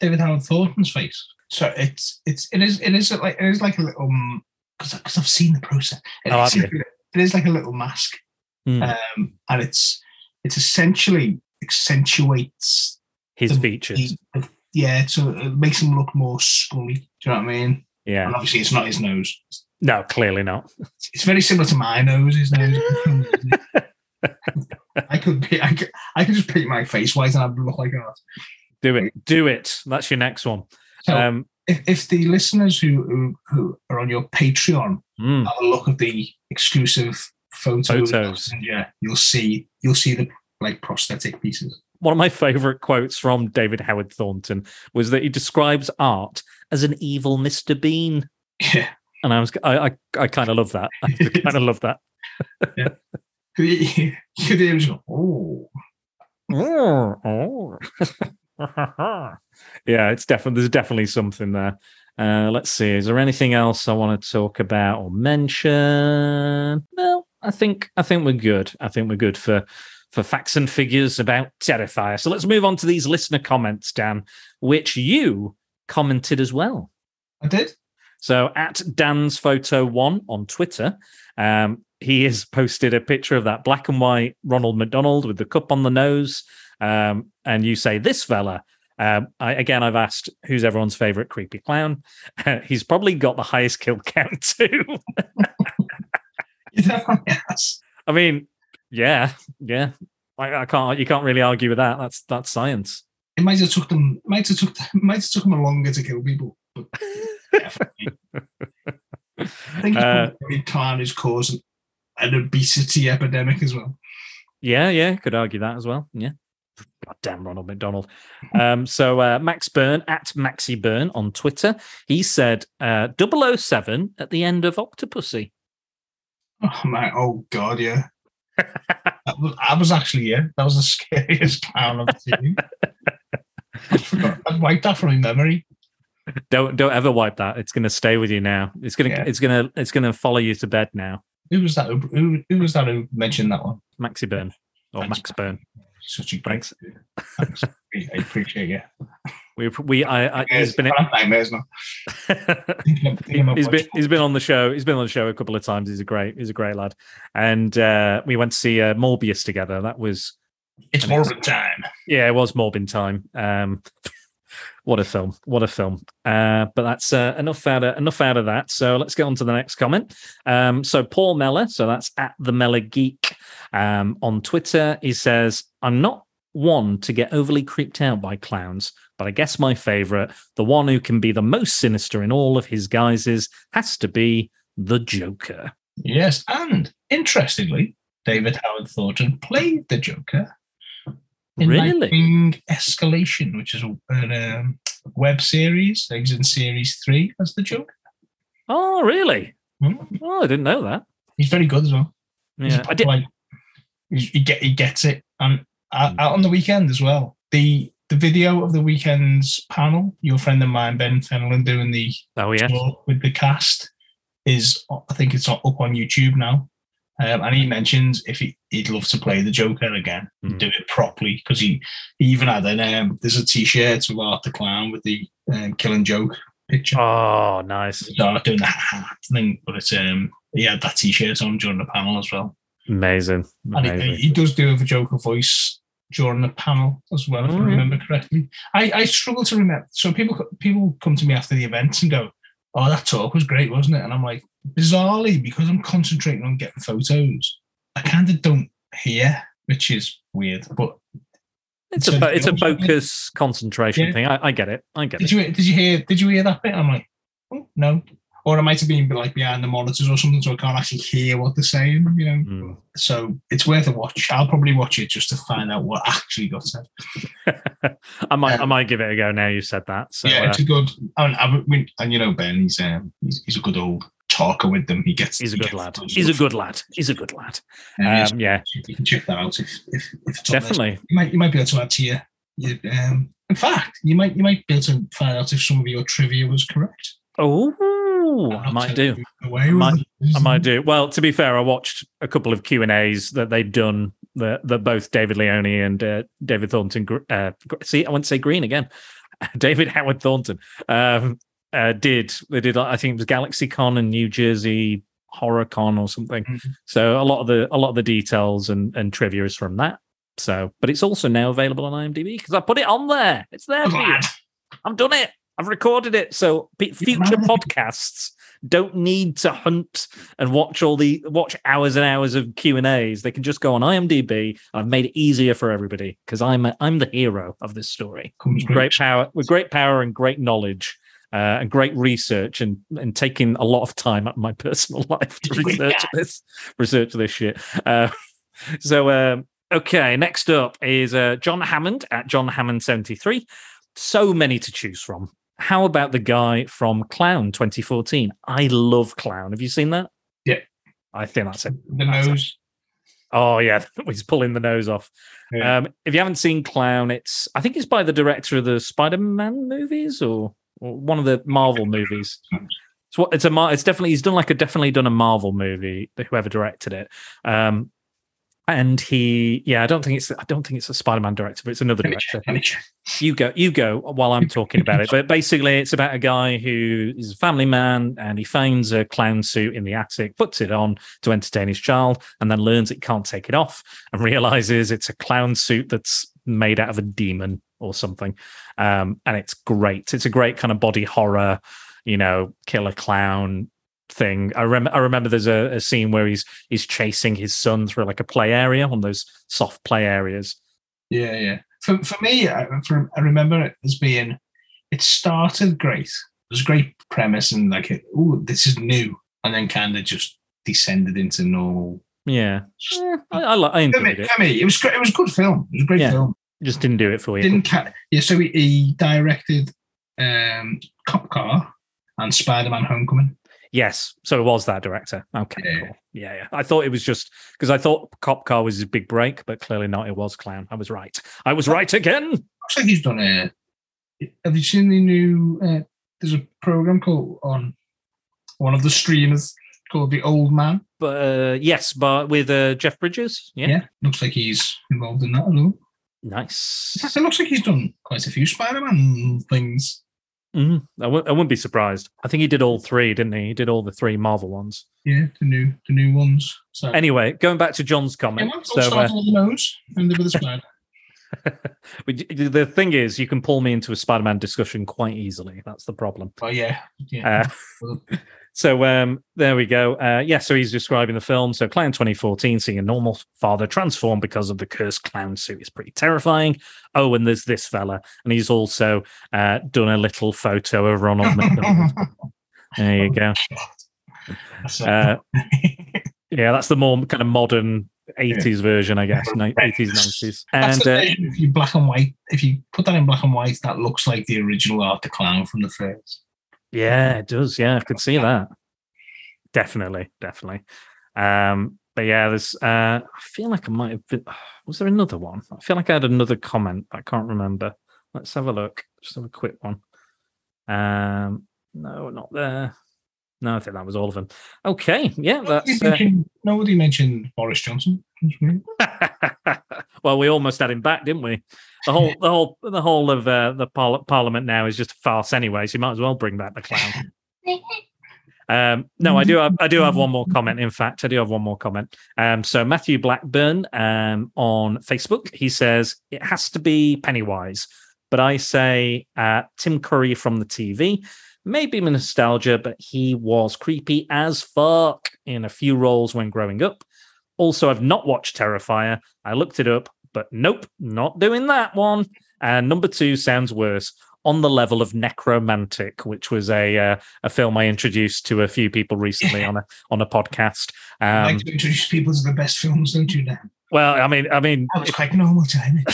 David Howard Thornton's face. So it is like a little, because I've seen the process. It is like a little mask, and it's essentially accentuates his features. So it makes him look more scully. Do you know what I mean? Yeah. And obviously, it's not his nose. No, clearly not. It's very similar to my nose. His nose. I could just paint my face white and I'd look like that. Do it. That's your next one. So if the listeners who are on your Patreon have a look at the exclusive photos. You'll see the like prosthetic pieces. One of my favourite quotes from David Howard Thornton was that he describes Art as an evil Mr. Bean. Yeah, and I kind of love that. Yeah, you could hear him just go, oh. Yeah, it's definitely, there's definitely something there. Let's see, is there anything else I want to talk about or mention? No, I think we're good. I think we're good for facts and figures about Terrifier. So let's move on to these listener comments, Dan, which you commented as well. I did. So at Dan's Photo One on Twitter, he has posted a picture of that black and white Ronald McDonald with the cup on the nose. And you say, this fella. I've asked who's everyone's favorite creepy clown. He's probably got the highest kill count too. Yes. I mean, yeah. You can't really argue with that. That's science. It might have took them longer to kill people, but definitely. I think the clown is causing an obesity epidemic as well. Yeah, could argue that as well. Yeah. Goddamn Ronald McDonald. So Max Byrne at Maxi Byrne on Twitter, he said 007 at the end of Octopussy. Oh my! Oh God, yeah. I was actually, yeah. That was the scariest clown I've seen. I'd wipe that from my memory. Don't ever wipe that. It's gonna stay with you now. It's gonna follow you to bed now. Who was that? Who was that? Who mentioned that one? Maxi Byrne or Max Byrne. Such a break. Thanks. I appreciate you. He's been on the show. He's been on the show a couple of times. He's a great lad. And we went to see Morbius together. It's Morbin time. Yeah, it was Morbin time. What a film. But that's enough out of that. So let's get on to the next comment. So Paul Meller, so that's at the Meller Geek on Twitter. He says, I'm not one to get overly creeped out by clowns, but I guess my favorite, the one who can be the most sinister in all of his guises, has to be the Joker. Yes, and interestingly, David Howard Thornton played the Joker. Really? Escalation, which is a web series. He's in series 3 as the Joker. Oh, really? Mm-hmm. Oh, I didn't know that. He's very good as well. Yeah, I did. Like, he gets it. And out on the weekend as well. The video of the weekend's panel, your friend of mine, Ben Fenelon, doing the tour with the cast is, I think it's up on YouTube now. And he mentions if he'd love to play the Joker again, do it properly, because he even had there's a T-shirt with Art the Clown with the Killing Joke picture. Oh, nice! Doing the hat thing, but it's he had that T-shirt on during the panel as well. Amazing. And he does do a Joker voice during the panel as well, if I remember correctly. I struggle to remember. So people come to me after the event and go, "Oh, that talk was great, wasn't it?" And I'm like, bizarrely, because I'm concentrating on getting photos, I kind of don't hear, which is weird. But it's a focus concentration thing. I get it. Did you hear that bit? I'm like, oh, no. Or I might have been like behind the monitors or something, so I can't actually hear what they're saying. You know, so it's worth a watch. I'll probably watch it just to find out what actually got said. I might give it a go now you said that. So, yeah, it's a good. And you know, Ben, he's a good old talker with them. He's a good lad. Yeah, you can check that out if definitely. You might be able to add to you. In fact, you might be able to find out if some of your trivia was correct. Oh. I might do. Well, to be fair, I watched a couple of Q&As that they've done that both David Leone and David Thornton. I won't say Green again. David Howard Thornton did. They did. I think it was GalaxyCon and New Jersey HorrorCon or something. Mm-hmm. So a lot of the details and trivia is from that. So, but it's also now available on IMDb because I put it on there. It's there for you. I've done it. I've recorded it, so future podcasts don't need to hunt and watch hours and hours of Q&As. They can just go on IMDb. I've made it easier for everybody because I'm the hero of this story. With great power and great knowledge and great research and taking a lot of time out of my personal life to research this shit. Okay, next up is John Hammond at John Hammond 73. So many to choose from. How about the guy from Clown 2014? I love Clown. Have you seen that? Yeah. I think that's it. The nose. Oh, yeah, he's pulling the nose off. Yeah. If you haven't seen Clown, I think it's by the director of the Spider-Man movies or one of the Marvel movies. He's definitely done a Marvel movie, whoever directed it. I don't think it's a Spider-Man director, but it's another director. You go while I'm talking about it. But basically, it's about a guy who is a family man, and he finds a clown suit in the attic, puts it on to entertain his child, and then learns it can't take it off, and realizes it's a clown suit that's made out of a demon or something. And it's great. It's a great kind of body horror, killer clown thing. I remember there's a scene where he's chasing his son through like a play area, one of those soft play areas. Yeah. For me, I remember it as being, it started great. It was a great premise and this is new, and then kind of just descended into normal. Yeah, I enjoyed it. It was great. It was a good film. It was a great film. Just didn't do it for you. So he directed Cop Car and Spider-Man Homecoming. Yes, so it was that director. Okay, cool. Yeah. I thought it was just because I thought Cop Car was his big break, but clearly not. It was Clown. I was right. I was right again. Looks like he's done a. Have you seen the new? There's a program called on one of the streamers called The Old Man. But with Jeff Bridges. Yeah, looks like he's involved in that a little. Nice. In fact, it looks like he's done quite a few Spider-Man things. Mm-hmm. I wouldn't be surprised. I think he did all three, didn't he? He did all the three Marvel ones. Yeah, the new ones. So. Anyway, going back to John's comment. The thing is, you can pull me into a Spider-Man discussion quite easily. That's the problem. Oh, yeah. So there we go. So he's describing the film. So Clown 2014, seeing a normal father transform because of the cursed clown suit is pretty terrifying. Oh, and there's this fella. And he's also done a little photo of Ronald McDonald. There you go. That's the more kind of modern 80s version, I guess. 80s, 90s. And if you put that in black and white, that looks like the original Art the Clown from the first. Yeah, it does. Yeah, I could see that. Definitely. There's. I feel like I might have been. Was there another one? I feel like I had another comment. I can't remember. Let's have a look. Just have a quick one. No, not there. No, I think that was all of them. Okay, yeah. Nobody mentioned Boris Johnson. Well, we almost had him back, didn't we? The whole of the Parliament now is just a farce anyway, so you might as well bring back the clown. No, I do have one more comment. In fact, I do have one more comment. So Matthew Blackburn on Facebook, he says it has to be Pennywise, but I say Tim Curry from the TV. Maybe nostalgia, but he was creepy as fuck in a few roles when growing up. Also, I've not watched Terrifier. I looked it up, but nope, not doing that one. And number two sounds worse, on the level of Necromantic, which was a film I introduced to a few people recently on a podcast. I like to introduce people to the best films, don't you, Dan? Well, I mean, that was quite normal time.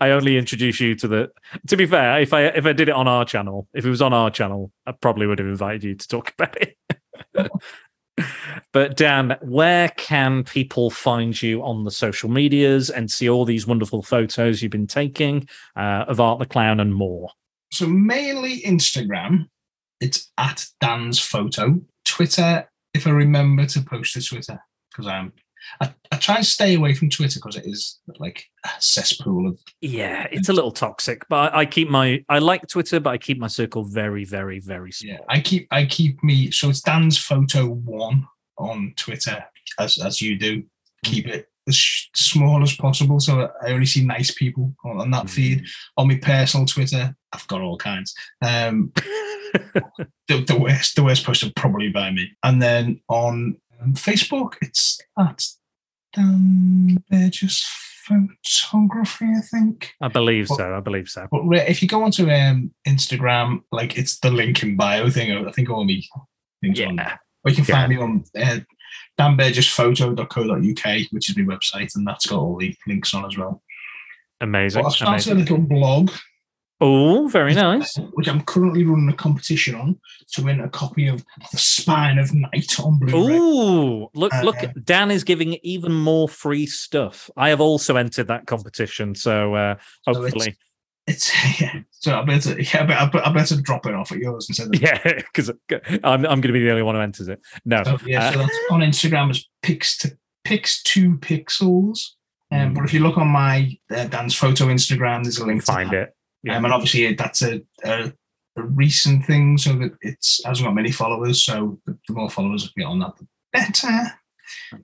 I only introduce you to the. To be fair, if I did it on our channel, if it was on our channel, I probably would have invited you to talk about it. But Dan, where can people find you on the social medias and see all these wonderful photos you've been taking of Art the Clown and more? So mainly Instagram. It's at Dan's Photo. Twitter, if I remember to post to Twitter, because I try and stay away from Twitter because it is like a cesspool of. Yeah, it's a little toxic, but I like Twitter, but I keep my circle very, very, very small. Yeah, so it's Dan's Photo 1 on Twitter, as you do. Keep it as small as possible, so I only see nice people on that feed. On my personal Twitter, I've got all kinds. The worst person probably by me, and then on Facebook, it's at Dan Burgess Photography, I think. I believe so. But if you go onto Instagram, like it's the link in bio thing, I think all my things on there. Or you can find me on danburgessphoto.co.uk, which is my website, and that's got all the links on as well. Amazing. Well, I've started a little blog. Oh, very nice. Which I'm currently running a competition on to win a copy of The Spine of Night on Blu-ray. Oh, look! Dan is giving even more free stuff. I have also entered that competition, so hopefully, yeah. So I better drop it off at yours instead. Yeah, because I'm going to be the only one who enters it. No, so that's on Instagram as Pix2Pixels. But if you look on my Dan's photo Instagram, there's a link. Find it. Yeah. And obviously that's a recent thing, so that it hasn't got many followers. So the more followers we get on that, the better.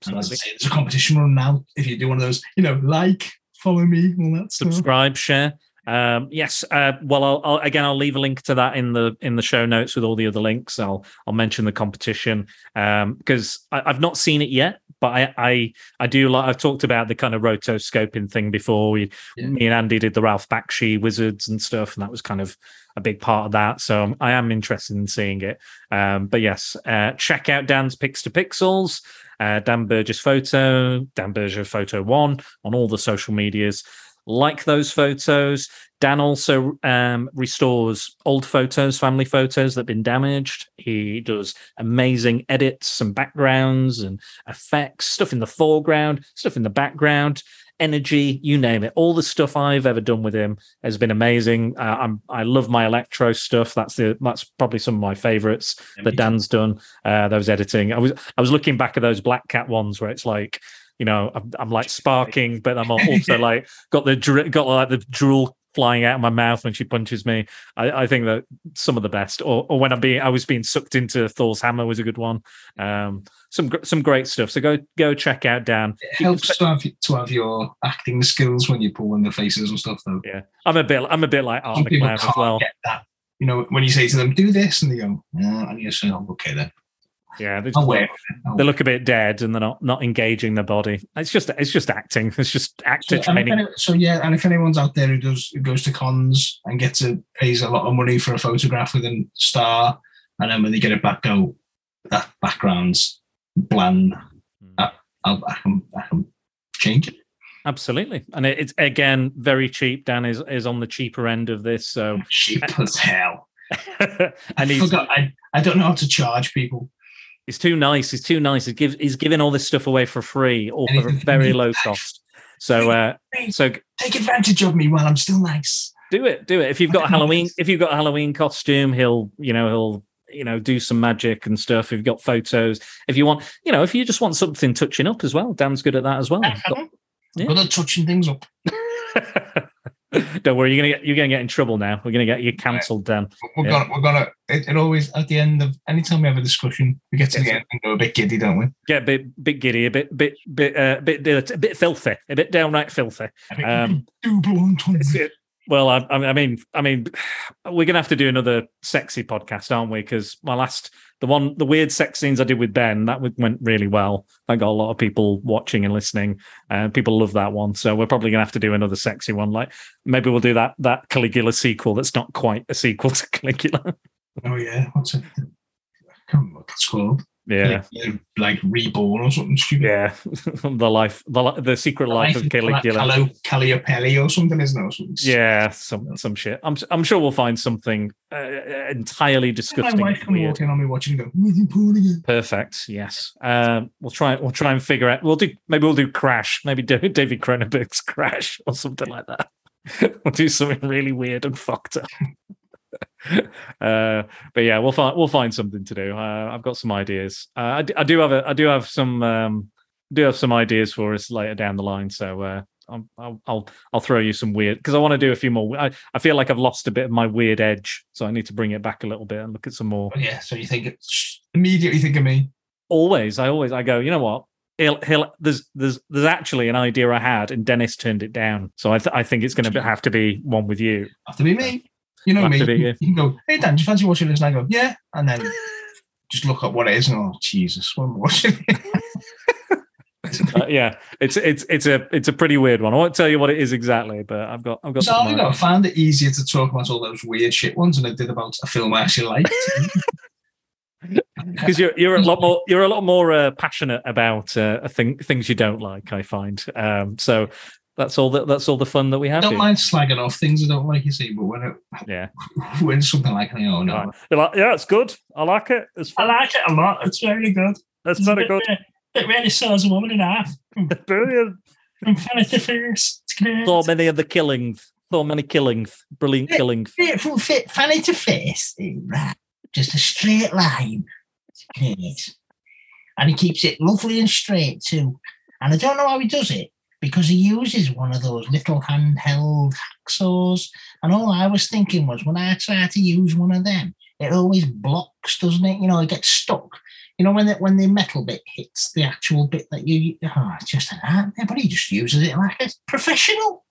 And as I say, there's a competition run now. If you do one of those, like, follow me, all that stuff. Subscribe, share. Yes. Well, I'll leave a link to that in the show notes with all the other links. I'll mention the competition because I've not seen it yet, but I do like. I've talked about the kind of rotoscoping thing before. Me and Andy did the Ralph Bakshi Wizards and stuff, and that was kind of a big part of that. So I am interested in seeing it. But yes, check out Dan's Pix to Pixels, Dan Burgess Photo 1 on all the social medias. Like those photos. Dan also restores old photos, family photos that have been damaged. He does amazing edits and backgrounds and effects, stuff in the foreground, stuff in the background, energy, you name it. All the stuff I've ever done with him has been amazing. I love my electro stuff. That's probably some of my favorites that Dan's done. Those editing. I was looking back at those Black Cat ones where it's like, I'm like sparking, but I'm also like got the drool flying out of my mouth when she punches me. I think that some of the best, or when I was being sucked into Thor's hammer was a good one. Some great stuff. So go check out Dan. It helps to have your acting skills when you pull in the faces and stuff, though. Yeah, I'm a bit like Art the Clown as well. Get that. When you say to them, do this, and they go, and you say, okay then. Yeah, they look a bit dead, and they're not engaging their body. It's just acting. It's just actor training. And if anyone's out there who goes to cons and pays a lot of money for a photograph with a star, and then when they get it back, go, that background's bland. I can change it. Absolutely, and it's again very cheap. Dan is on the cheaper end of this, so cheap as hell. And I don't know how to charge people. It's too nice. It's too nice. He's giving all this stuff away for free or for a very low cost. So take advantage of me while I'm still nice. Do it. If you've got a Halloween costume, he'll do some magic and stuff. If you've got photos, if you want, if you just want something touching up as well, Dan's good at that as well. Good at touching things up. Don't worry, you're gonna get in trouble now. We're gonna get you cancelled, Dan. We're gonna. It always at the end of any time we have a discussion, we get to the end and go a bit giddy, don't we? Yeah, a bit giddy, a bit filthy, a bit downright filthy. Well, I mean, we're gonna have to do another sexy podcast, aren't we? Because the weird sex scenes I did with Ben, that went really well. I got a lot of people watching and listening, and people love that one. So we're probably gonna have to do another sexy one. Like maybe we'll do that Caligula sequel that's not quite a sequel to Caligula. Oh yeah, what's it? I can't remember what it's called. Yeah, like Reborn or something stupid. Yeah, the secret life of Caligula, like Calliope or something, isn't it? Something some shit. I'm sure we'll find something entirely disgusting. My wife can walk in on me watching and go, "What are you porn again?" Perfect. Yes. We'll try and figure out. Maybe we'll do Crash. Maybe David Cronenberg's Crash or something like that. We'll do something really weird and fucked up. But yeah, we'll find something to do. I've got some ideas. I do have some ideas for us later down the line. So I'll throw you some weird, because I want to do a few more. I feel like I've lost a bit of my weird edge, so I need to bring it back a little bit and look at some more. Oh, yeah. So you think immediately think of me? Always. I go, you know what? There's actually an idea I had, and Dennis turned it down. So I think it's going to have to be one with you. Have to be me. You know me. You can go, "Hey Dan, do you fancy watching this?" And I go, "Yeah," and then just look up what it is, and oh Jesus, what am I watching? Yeah, it's a pretty weird one. I won't tell you what it is exactly, but I've got. So I found it easier to talk about all those weird shit ones than I did about a film I actually liked. Because you're a lot more passionate about things you don't like, I find. So That's all the fun that we have. I don't mind slagging off things I don't like, you see, but when something like, oh no, right. You're like, yeah, it's good. I like it. I like it a lot. It's very good. It's very good. It really saws a woman in half. Brilliant. From Vanity Fair. It's great. So many killings. Brilliant killings. From Vanity Fair, right? Just a straight line. It's great. And he keeps it lovely and straight too. And I don't know how he does it, because he uses one of those little handheld hacksaws. And all I was thinking was, when I try to use one of them, it always blocks, doesn't it? You know, it gets stuck. You know, when the metal bit hits the actual bit that you... Oh, it's just an art there, but he just uses it like a professional.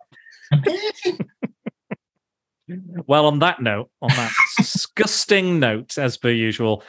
Amazing. Well, on that disgusting note, as per usual,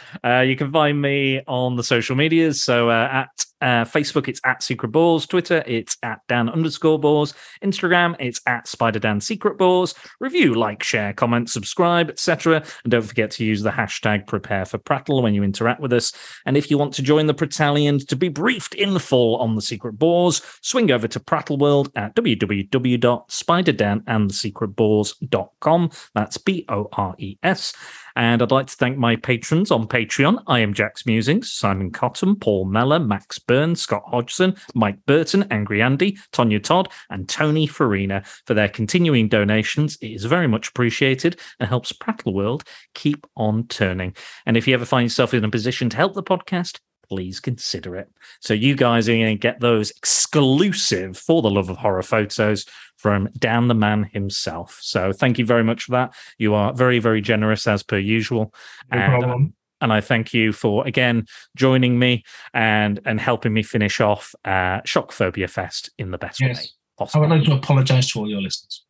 you can find me on the social medias. So at Facebook, it's at Secret Balls. Twitter, it's at Dan_Balls. Instagram, it's at Spider-Dan Secret Balls. Review, like, share, comment, subscribe, etc. And don't forget to use the hashtag #PrepareForPrattle when you interact with us. And if you want to join the Prattalians to be briefed in full on the Secret Balls, swing over to Prattle World at www.spiderdanandthesecretballs.com. That's BORES. And I'd like to thank my patrons on Patreon. I am Jack's Musings, Simon Cotton, Paul Meller, Max Burns, Scott Hodgson, Mike Burton, Angry Andy, Tonya Todd, and Tony Farina for their continuing donations. It is very much appreciated and helps Prattle World keep on turning. And if you ever find yourself in a position to help the podcast, please consider it. So you guys are going to get those exclusive For the Love of Horror photos from Dan the Man himself. So thank you very much for that. You are very, very generous as per usual. No problem. And I thank you for, again, joining me and helping me finish off Shockphobia Fest in the best way possible. I would like to apologise to all your listeners.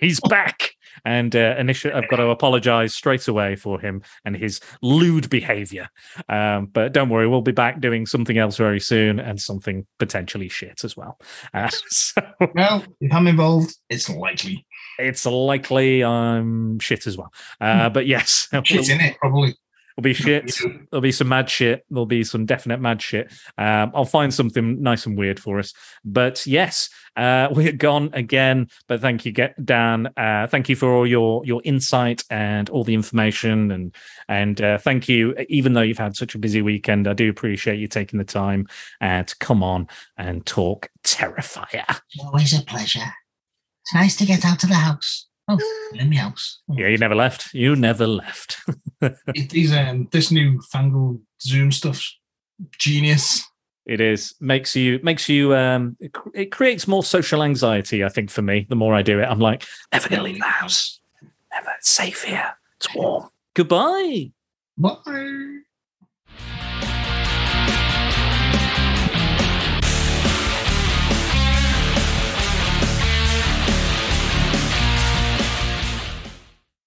He's back. And initially, I've got to apologise straight away for him and his lewd behaviour. But don't worry, we'll be back doing something else very soon, and something potentially shit as well. Well, if I'm involved, it's likely I'm shit as well. But yes, shit's in it probably. There'll be shit. There'll be some mad shit. There'll be some definite mad shit. I'll find something nice and weird for us. But yes, we're gone again. But thank you, Dan. Thank you for all your insight and all the information. And thank you, even though you've had such a busy weekend, I do appreciate you taking the time to come on and talk Terrifier. Always a pleasure. It's nice to get out of the house. Oh, in the house. Yeah, you never left. These this new fangled Zoom stuff's genius. It is. Makes you. It creates more social anxiety, I think, for me. The more I do it, I'm like, never gonna leave the house. Never. It's safe here. It's warm. Goodbye. Bye.